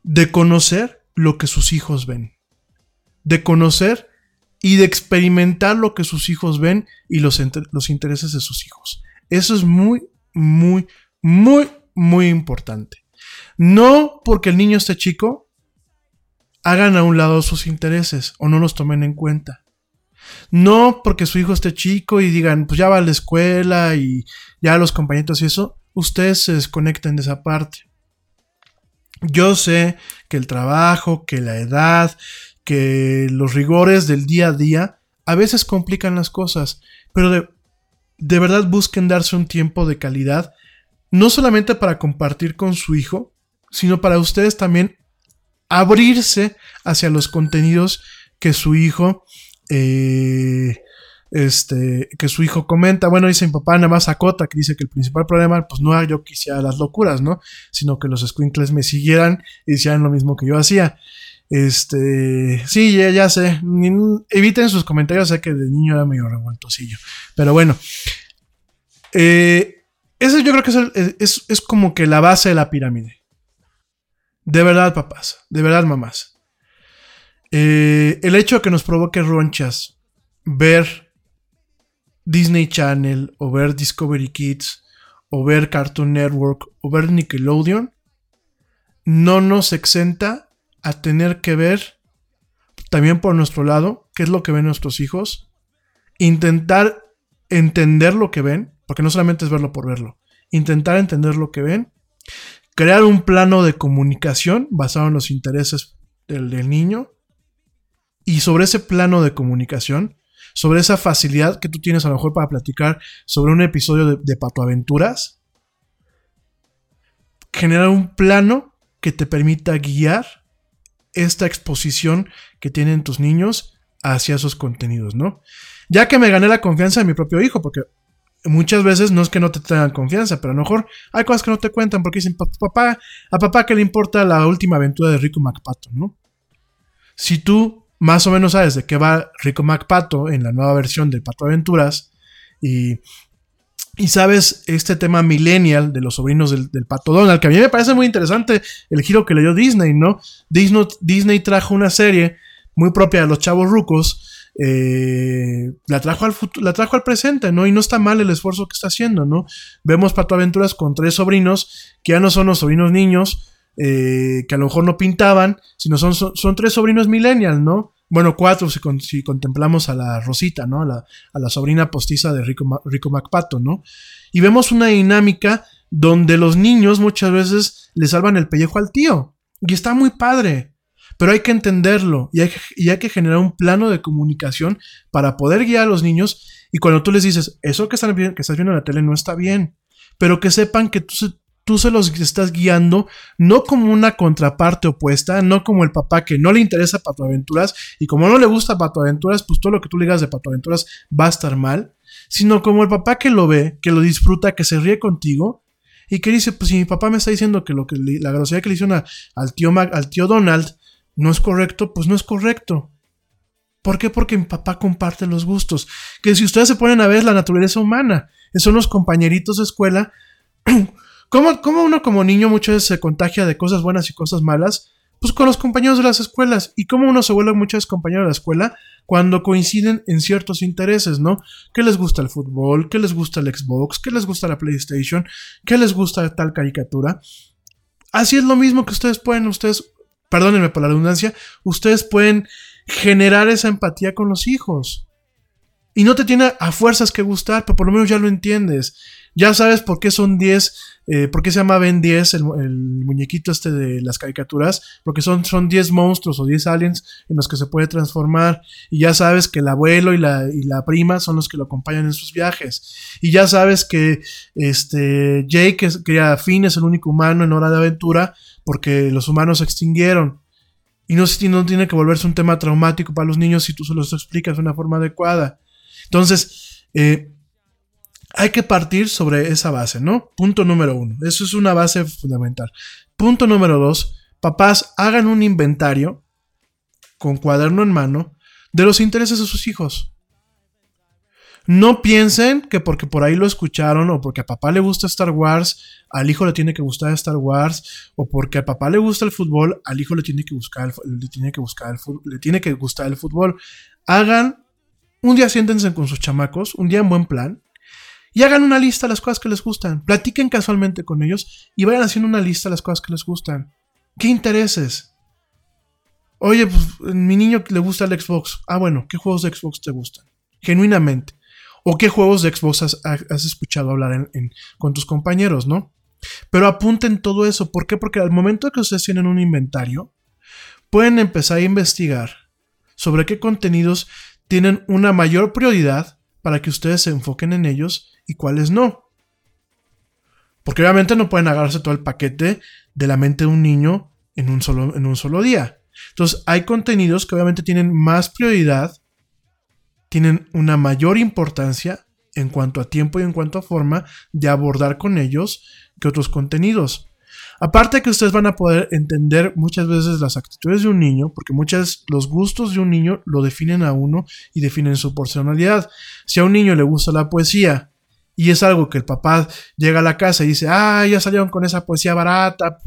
de conocer lo que sus hijos ven, de conocer y de experimentar lo que sus hijos ven y los intereses de sus hijos. Eso es muy, muy, muy, muy importante. No porque el niño esté chico, hagan a un lado sus intereses o no los tomen en cuenta. No porque su hijo esté chico y digan, pues ya va a la escuela y ya los compañeros y eso, ustedes se desconecten de esa parte. Yo sé que el trabajo, que la edad, que los rigores del día a día a veces complican las cosas, pero de verdad busquen darse un tiempo de calidad, no solamente para compartir con su hijo, sino para ustedes también abrirse hacia los contenidos que su hijo que su hijo comenta, bueno, dice mi papá nada más acota, que dice que el principal problema pues no era yo que hiciera las locuras, ¿no? Sino que los escuincles me siguieran y hicieran lo mismo que yo hacía. Sí, ya sé, eviten sus comentarios, sé que de niño era medio revueltosillo, pero bueno, eso yo creo que es como que la base de la pirámide. De verdad, papás, de verdad, mamás, el hecho de que nos provoque ronchas ver Disney Channel o ver Discovery Kids o ver Cartoon Network o ver Nickelodeon no nos exenta a tener que ver también por nuestro lado qué es lo que ven nuestros hijos, intentar entender lo que ven, porque no solamente es verlo por verlo, intentar entender lo que ven, crear un plano de comunicación basado en los intereses del niño, y sobre ese plano de comunicación, sobre esa facilidad que tú tienes a lo mejor para platicar sobre un episodio de Pato Aventuras, generar un plano que te permita guiar esta exposición que tienen tus niños hacia esos contenidos, ¿no? Ya que me gané la confianza de mi propio hijo, porque muchas veces no es que no te tengan confianza, pero a lo mejor hay cosas que no te cuentan porque dicen, papá, a papá que le importa la última aventura de Rico McPato, ¿no? Si tú más o menos sabes de qué va Rico McPato en la nueva versión de Pato Aventuras y sabes este tema millennial de los sobrinos del Pato Donald, que a mí me parece muy interesante el giro que le dio Disney, ¿no? Disney trajo una serie muy propia de los chavos rucos. La trajo al presente, ¿no? Y no está mal el esfuerzo que está haciendo, ¿no? Vemos Pato Aventuras con 3 sobrinos que ya no son los sobrinos niños, que a lo mejor no pintaban, sino son 3 sobrinos millennials, ¿no? Bueno, 4 si contemplamos a la Rosita, ¿no? A la sobrina postiza de Rico McPato, ¿no? Y vemos una dinámica donde los niños muchas veces le salvan el pellejo al tío, y está muy padre. Pero hay que entenderlo y hay que generar un plano de comunicación para poder guiar a los niños. Y cuando tú les dices, eso que estás viendo en la tele no está bien, pero que sepan que tú se los estás guiando, no como una contraparte opuesta, no como el papá que no le interesa Pato Aventuras, y como no le gusta Pato Aventuras, pues todo lo que tú le digas de Pato Aventuras va a estar mal, sino como el papá que lo ve, que lo disfruta, que se ríe contigo. Y que dice, pues si mi papá me está diciendo que la grosería que le hicieron al tío Donald no es correcto, pues no es correcto. ¿Por qué? Porque mi papá comparte los gustos. Que si ustedes se ponen a ver la naturaleza humana, son los compañeritos de escuela. ¿Cómo uno como niño muchas veces se contagia de cosas buenas y cosas malas? Pues con los compañeros de las escuelas. ¿Y cómo uno se vuelve muchas veces compañero de la escuela? Cuando coinciden en ciertos intereses, ¿no? ¿Qué les gusta el fútbol? ¿Qué les gusta el Xbox? ¿Qué les gusta la PlayStation? ¿Qué les gusta tal caricatura? Así es lo mismo que ustedes, perdónenme por la redundancia, ustedes pueden generar esa empatía con los hijos. Y no te tiene a fuerzas que gustar, pero por lo menos ya lo entiendes. Ya sabes por qué son 10, por qué se llama Ben 10, el muñequito este de las caricaturas, porque son 10 monstruos o 10 aliens en los que se puede transformar. Y ya sabes que el abuelo y la prima son los que lo acompañan en sus viajes. Y ya sabes que Jake, que era Finn, es el único humano en Hora de Aventura, porque los humanos se extinguieron. Y no tiene que volverse un tema traumático para los niños si tú se los explicas de una forma adecuada. Entonces, hay que partir sobre esa base, ¿no? Punto número 1. Eso es una base fundamental. Punto número 2. Papás, hagan un inventario con cuaderno en mano de los intereses de sus hijos. No piensen que porque por ahí lo escucharon, o porque a papá le gusta Star Wars, al hijo le tiene que gustar Star Wars, o porque a papá le gusta el fútbol, al hijo le tiene que gustar el fútbol. Hagan, un día siéntense con sus chamacos, un día en buen plan, y hagan una lista de las cosas que les gustan. Platiquen casualmente con ellos y vayan haciendo una lista de las cosas que les gustan. ¿Qué intereses? Oye, pues, mi niño le gusta el Xbox. Ah, bueno, ¿qué juegos de Xbox te gustan? Genuinamente. ¿O qué juegos de Xbox has escuchado hablar con tus compañeros, ¿no? Pero apunten todo eso. ¿Por qué? Porque al momento que ustedes tienen un inventario, pueden empezar a investigar sobre qué contenidos tienen una mayor prioridad para que ustedes se enfoquen en ellos y cuáles no. Porque obviamente no pueden agarrarse todo el paquete de la mente de un niño en un solo día. Entonces hay contenidos que obviamente tienen más prioridad tienen una mayor importancia en cuanto a tiempo y en cuanto a forma de abordar con ellos que otros contenidos. Aparte que ustedes van a poder entender muchas veces las actitudes de un niño, porque muchas los gustos de un niño lo definen a uno y definen su personalidad. Si a un niño le gusta la poesía y es algo que el papá llega a la casa y dice, ah, ya salieron con esa poesía barata,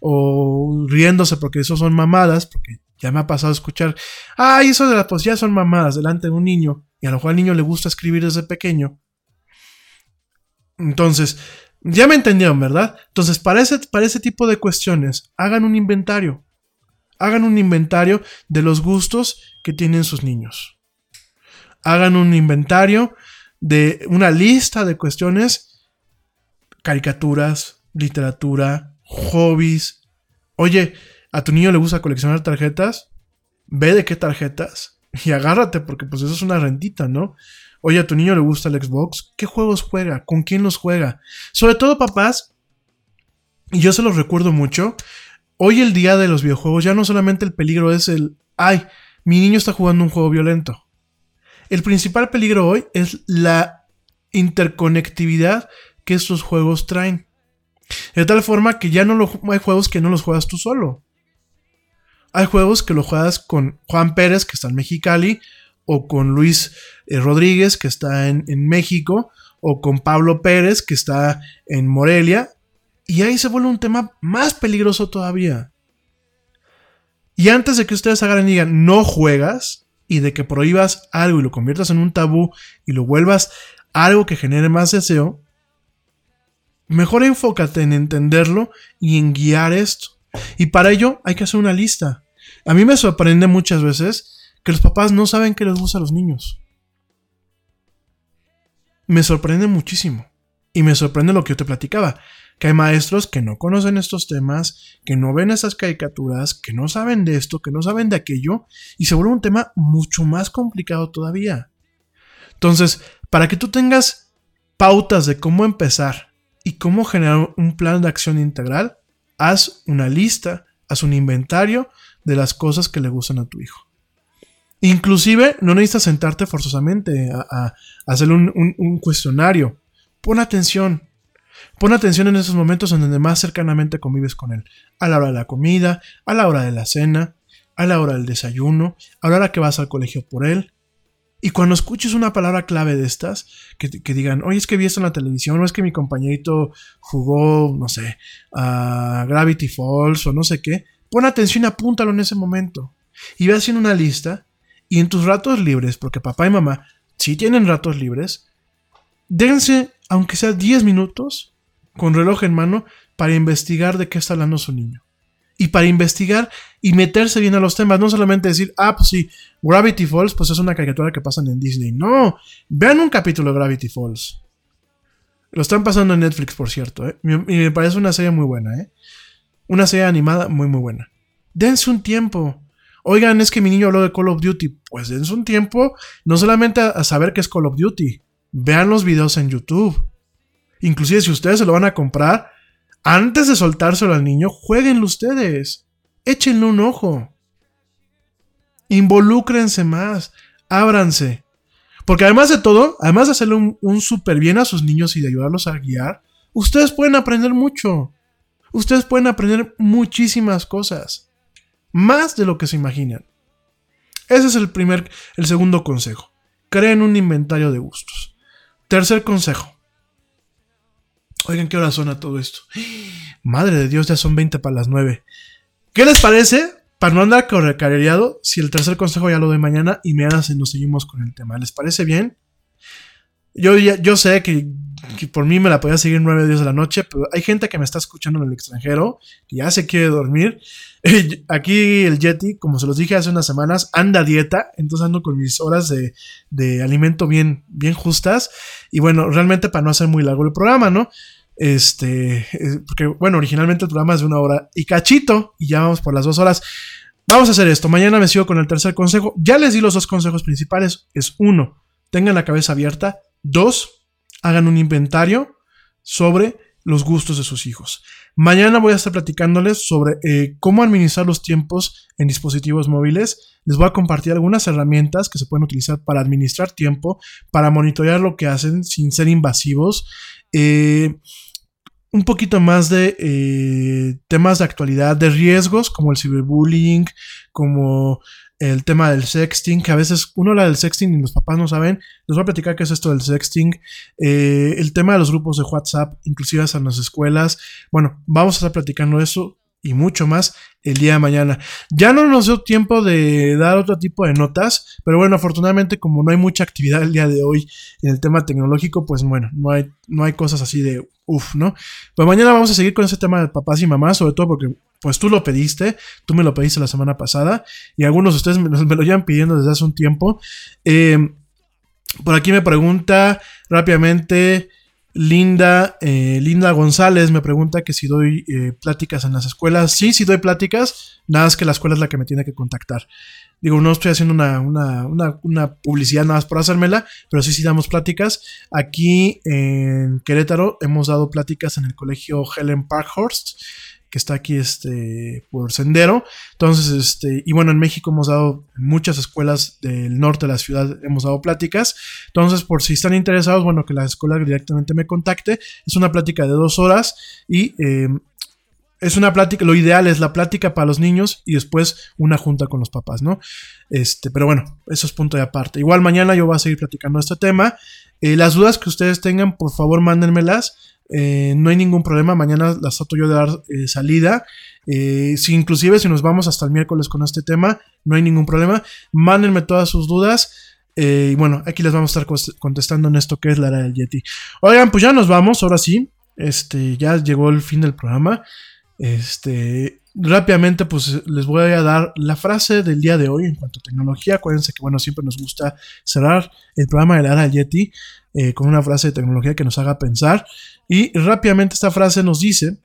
o riéndose porque eso son mamadas, porque ya me ha pasado a escuchar, ah, eso de la poesía son mamadas delante de un niño, y a lo mejor al niño le gusta escribir desde pequeño. Entonces, ya me entendieron, ¿verdad? Entonces, para ese tipo de cuestiones, hagan un inventario. Hagan un inventario de los gustos que tienen sus niños. Hagan un inventario de una lista de cuestiones, caricaturas, literatura, hobbies. Oye, ¿a tu niño le gusta coleccionar tarjetas? Ve de qué tarjetas y agárrate, porque pues eso es una rentita, ¿no? Oye, ¿a tu niño le gusta el Xbox? ¿Qué juegos juega? ¿Con quién los juega? Sobre todo, papás, y yo se los recuerdo mucho, hoy el día de los videojuegos ya no solamente el peligro es el, ay, mi niño está jugando un juego violento. El principal peligro hoy es la interconectividad que estos juegos traen. De tal forma que ya hay juegos que no los juegas tú solo. Hay juegos que los juegas con Juan Pérez, que está en Mexicali, o con Luis Rodríguez, que está en México, o con Pablo Pérez, que está en Morelia, y ahí se vuelve un tema más peligroso todavía. Y antes de que ustedes agarren y digan, no juegas, y de que prohíbas algo y lo conviertas en un tabú, y lo vuelvas algo que genere más deseo, mejor enfócate en entenderlo y en guiar esto. Y para ello hay que hacer una lista. A mí me sorprende muchas veces que los papás no saben qué les gusta a los niños. Me sorprende muchísimo. Y me sorprende lo que yo te platicaba. Que hay maestros que no conocen estos temas, que no ven estas caricaturas, que no saben de esto, que no saben de aquello. Y se vuelve un tema mucho más complicado todavía. Entonces, para que tú tengas pautas de cómo empezar y cómo generar un plan de acción integral, haz una lista, haz un inventario de las cosas que le gustan a tu hijo. Inclusive no necesitas sentarte forzosamente a hacer un cuestionario. Pon atención en esos momentos en donde más cercanamente convives con él. A la hora de la comida, a la hora de la cena, a la hora del desayuno, a la hora que vas al colegio por él. Y cuando escuches una palabra clave de estas, que digan, oye, es que vi esto en la televisión, o es que mi compañerito jugó, no sé, a Gravity Falls o no sé qué, pon atención y apúntalo en ese momento. Y ve haciendo una lista. Y en tus ratos libres, porque papá y mamá sí tienen ratos libres, dense, aunque sea 10 minutos, con reloj en mano, para investigar de qué está hablando su niño. Y para investigar y meterse bien a los temas, no solamente decir, ah, pues sí, Gravity Falls, pues es una caricatura que pasan en Disney. No, vean un capítulo de Gravity Falls. Lo están pasando en Netflix, por cierto, ¿eh? Y me parece una serie muy buena, ¿eh? Una serie animada muy, muy buena. Dense un tiempo. Oigan, es que mi niño habló de Call of Duty. Pues dense un tiempo, no solamente a saber qué es Call of Duty. Vean los videos en YouTube. Inclusive si ustedes se lo van a comprar, antes de soltárselo al niño, jueguenlo ustedes. Échenle un ojo. Involúcrense más. Ábranse. Porque además de todo, además de hacerle un súper bien a sus niños y de ayudarlos a guiar, ustedes pueden aprender mucho. Ustedes pueden aprender muchísimas cosas. Más de lo que se imaginan. Ese es el segundo consejo. Creen un inventario de gustos. Tercer consejo. Oigan, ¿qué hora suena todo esto? Madre de Dios, ya son 20 para las 9. ¿Qué les parece? Para no andar carrereado, si el tercer consejo ya lo doy mañana y mañana nos seguimos con el tema. ¿Les parece bien? Yo sé que por mí me la podía seguir 9 o 10 de la noche, pero hay gente que me está escuchando en el extranjero, que ya se quiere dormir. Aquí el Yeti, como se los dije hace unas semanas, anda a dieta, entonces ando con mis horas de alimento bien, bien justas. Y bueno, realmente para no hacer muy largo el programa, ¿no? Porque bueno, originalmente el programa es de 1 hora y cachito, y ya vamos por las 2 horas. Vamos a hacer esto, mañana me sigo con el tercer consejo. Ya les di los 2 consejos principales, es 1, tengan la cabeza abierta. 2, hagan un inventario sobre los gustos de sus hijos. Mañana voy a estar platicándoles sobre cómo administrar los tiempos en dispositivos móviles. Les voy a compartir algunas herramientas que se pueden utilizar para administrar tiempo, para monitorear lo que hacen sin ser invasivos. Un poquito más de temas de actualidad, de riesgos como el ciberbullying, como el tema del sexting, que a veces uno habla del sexting y los papás no saben. Les voy a platicar qué es esto del sexting, el tema de los grupos de WhatsApp, inclusive hasta en las escuelas. Bueno, vamos a estar platicando eso y mucho más el día de mañana. Ya no nos dio tiempo de dar otro tipo de notas, pero bueno, afortunadamente como no hay mucha actividad el día de hoy en el tema tecnológico, pues bueno, no hay cosas así de uff, ¿no? Pero mañana vamos a seguir con ese tema de papás y mamás, sobre todo porque pues tú lo pediste, tú me lo pediste la semana pasada y algunos de ustedes me lo llevan pidiendo desde hace un tiempo. Por aquí me pregunta rápidamente Linda González me pregunta que si doy pláticas en las escuelas. Sí, sí doy pláticas, nada más que la escuela es la que me tiene que contactar. Digo, no estoy haciendo una publicidad nada más por hacérmela, pero sí damos pláticas. Aquí en Querétaro hemos dado pláticas en el colegio Helen Parkhurst, que está aquí por Sendero. Entonces, y bueno, en México hemos dado, en muchas escuelas del norte de la ciudad hemos dado pláticas. Entonces, por si están interesados, bueno, que la escuela directamente me contacte. Es una plática de 2 horas y es una plática, lo ideal es la plática para los niños y después una junta con los papás, ¿no? Pero bueno, eso es punto de aparte. Igual mañana yo voy a seguir platicando este tema. Las dudas que ustedes tengan, por favor, mándenmelas. No hay ningún problema, mañana las trato yo de dar salida. Inclusive si nos vamos hasta el miércoles con este tema, no hay ningún problema. Mándenme todas sus dudas. Y bueno, aquí les vamos a estar contestando en esto que es la era del Yeti. Oigan, pues ya nos vamos, ahora sí. Ya llegó el fin del programa. Rápidamente pues les voy a dar la frase del día de hoy en cuanto a tecnología. Acuérdense que bueno, siempre nos gusta cerrar el programa de la era del Yeti con una frase de tecnología que nos haga pensar. Y rápidamente esta frase nos dice,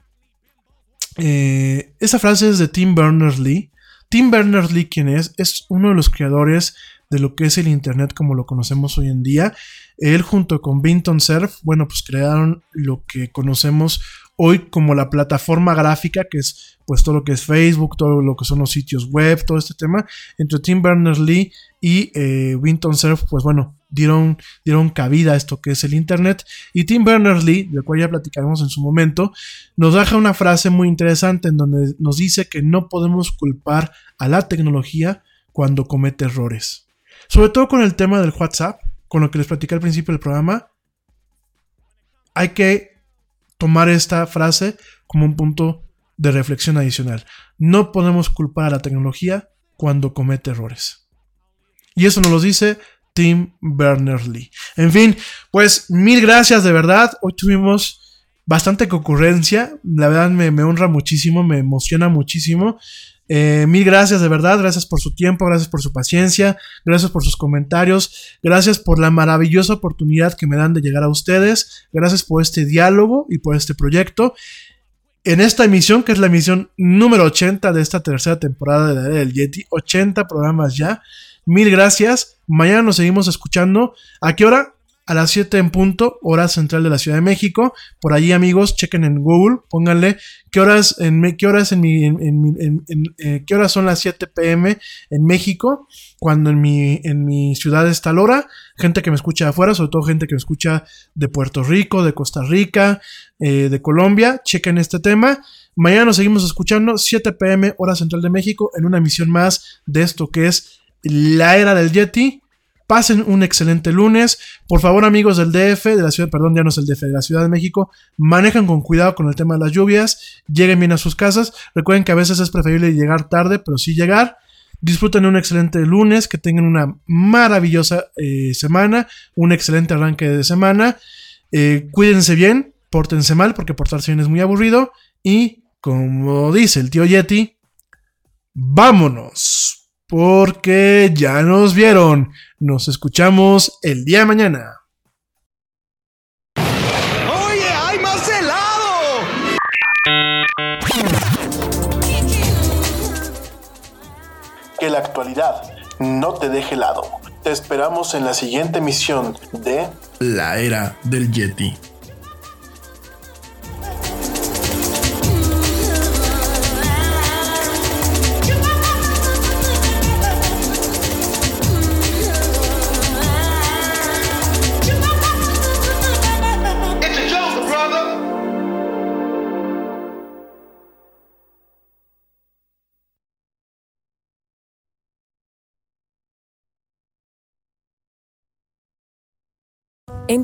esta frase es de Tim Berners-Lee. Tim Berners-Lee, ¿quién es? Es uno de los creadores de lo que es el internet como lo conocemos hoy en día. Él junto con Vinton Cerf, bueno, pues crearon lo que conocemos hoy como la plataforma gráfica, que es pues todo lo que es Facebook, todo lo que son los sitios web, todo este tema. Entre Tim Berners-Lee y Vinton Cerf, pues bueno, dieron cabida a esto que es el internet. Y Tim Berners-Lee, del cual ya platicaremos en su momento, nos deja una frase muy interesante en donde nos dice que no podemos culpar a la tecnología cuando comete errores. Sobre todo con el tema del WhatsApp, con lo que les platicé al principio del programa, hay que tomar esta frase como un punto de reflexión adicional. No podemos culpar a la tecnología cuando comete errores. Y eso nos lo dice Tim Berners-Lee. En fin, pues mil gracias de verdad. Hoy tuvimos bastante concurrencia. La verdad me honra muchísimo, me emociona muchísimo. Mil gracias de verdad, gracias por su tiempo, gracias por su paciencia, gracias por sus comentarios, gracias por la maravillosa oportunidad que me dan de llegar a ustedes, gracias por este diálogo y por este proyecto. En esta emisión, que es la emisión número 80 de esta tercera temporada de la Era del Yeti, 80 programas ya, mil gracias. Mañana nos seguimos escuchando. ¿A qué hora? A las 7 en punto, hora central de la Ciudad de México. Por allí, amigos, chequen en Google, pónganle qué horas son las 7 p.m. en México, cuando en mi ciudad es tal hora. Gente que me escucha de afuera, sobre todo gente que me escucha de Puerto Rico, de Costa Rica, de Colombia, chequen este tema. Mañana nos seguimos escuchando, 7 p.m. hora central de México, en una emisión más de esto que es la Era del Yeti. Pasen un excelente lunes. Por favor, amigos del DF, de la ciudad, perdón, ya no es el DF, de la Ciudad de México, manejen con cuidado con el tema de las lluvias, lleguen bien a sus casas, recuerden que a veces es preferible llegar tarde, pero sí llegar. Disfruten un excelente lunes, que tengan una maravillosa semana, un excelente arranque de semana, cuídense bien, pórtense mal, porque portarse bien es muy aburrido, y como dice el tío Yeti, vámonos. Porque ya nos vieron. Nos escuchamos el día de mañana. ¡Oye, hay más helado! Que la actualidad no te deje helado. Te esperamos en la siguiente emisión de La Era del Yeti. En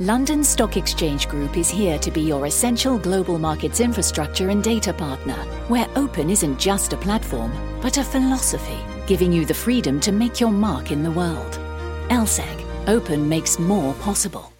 London Stock Exchange Group is here to be your essential global markets infrastructure and data partner, where open isn't just a platform, but a philosophy, giving you the freedom to make your mark in the world. LSEG. Open makes more possible.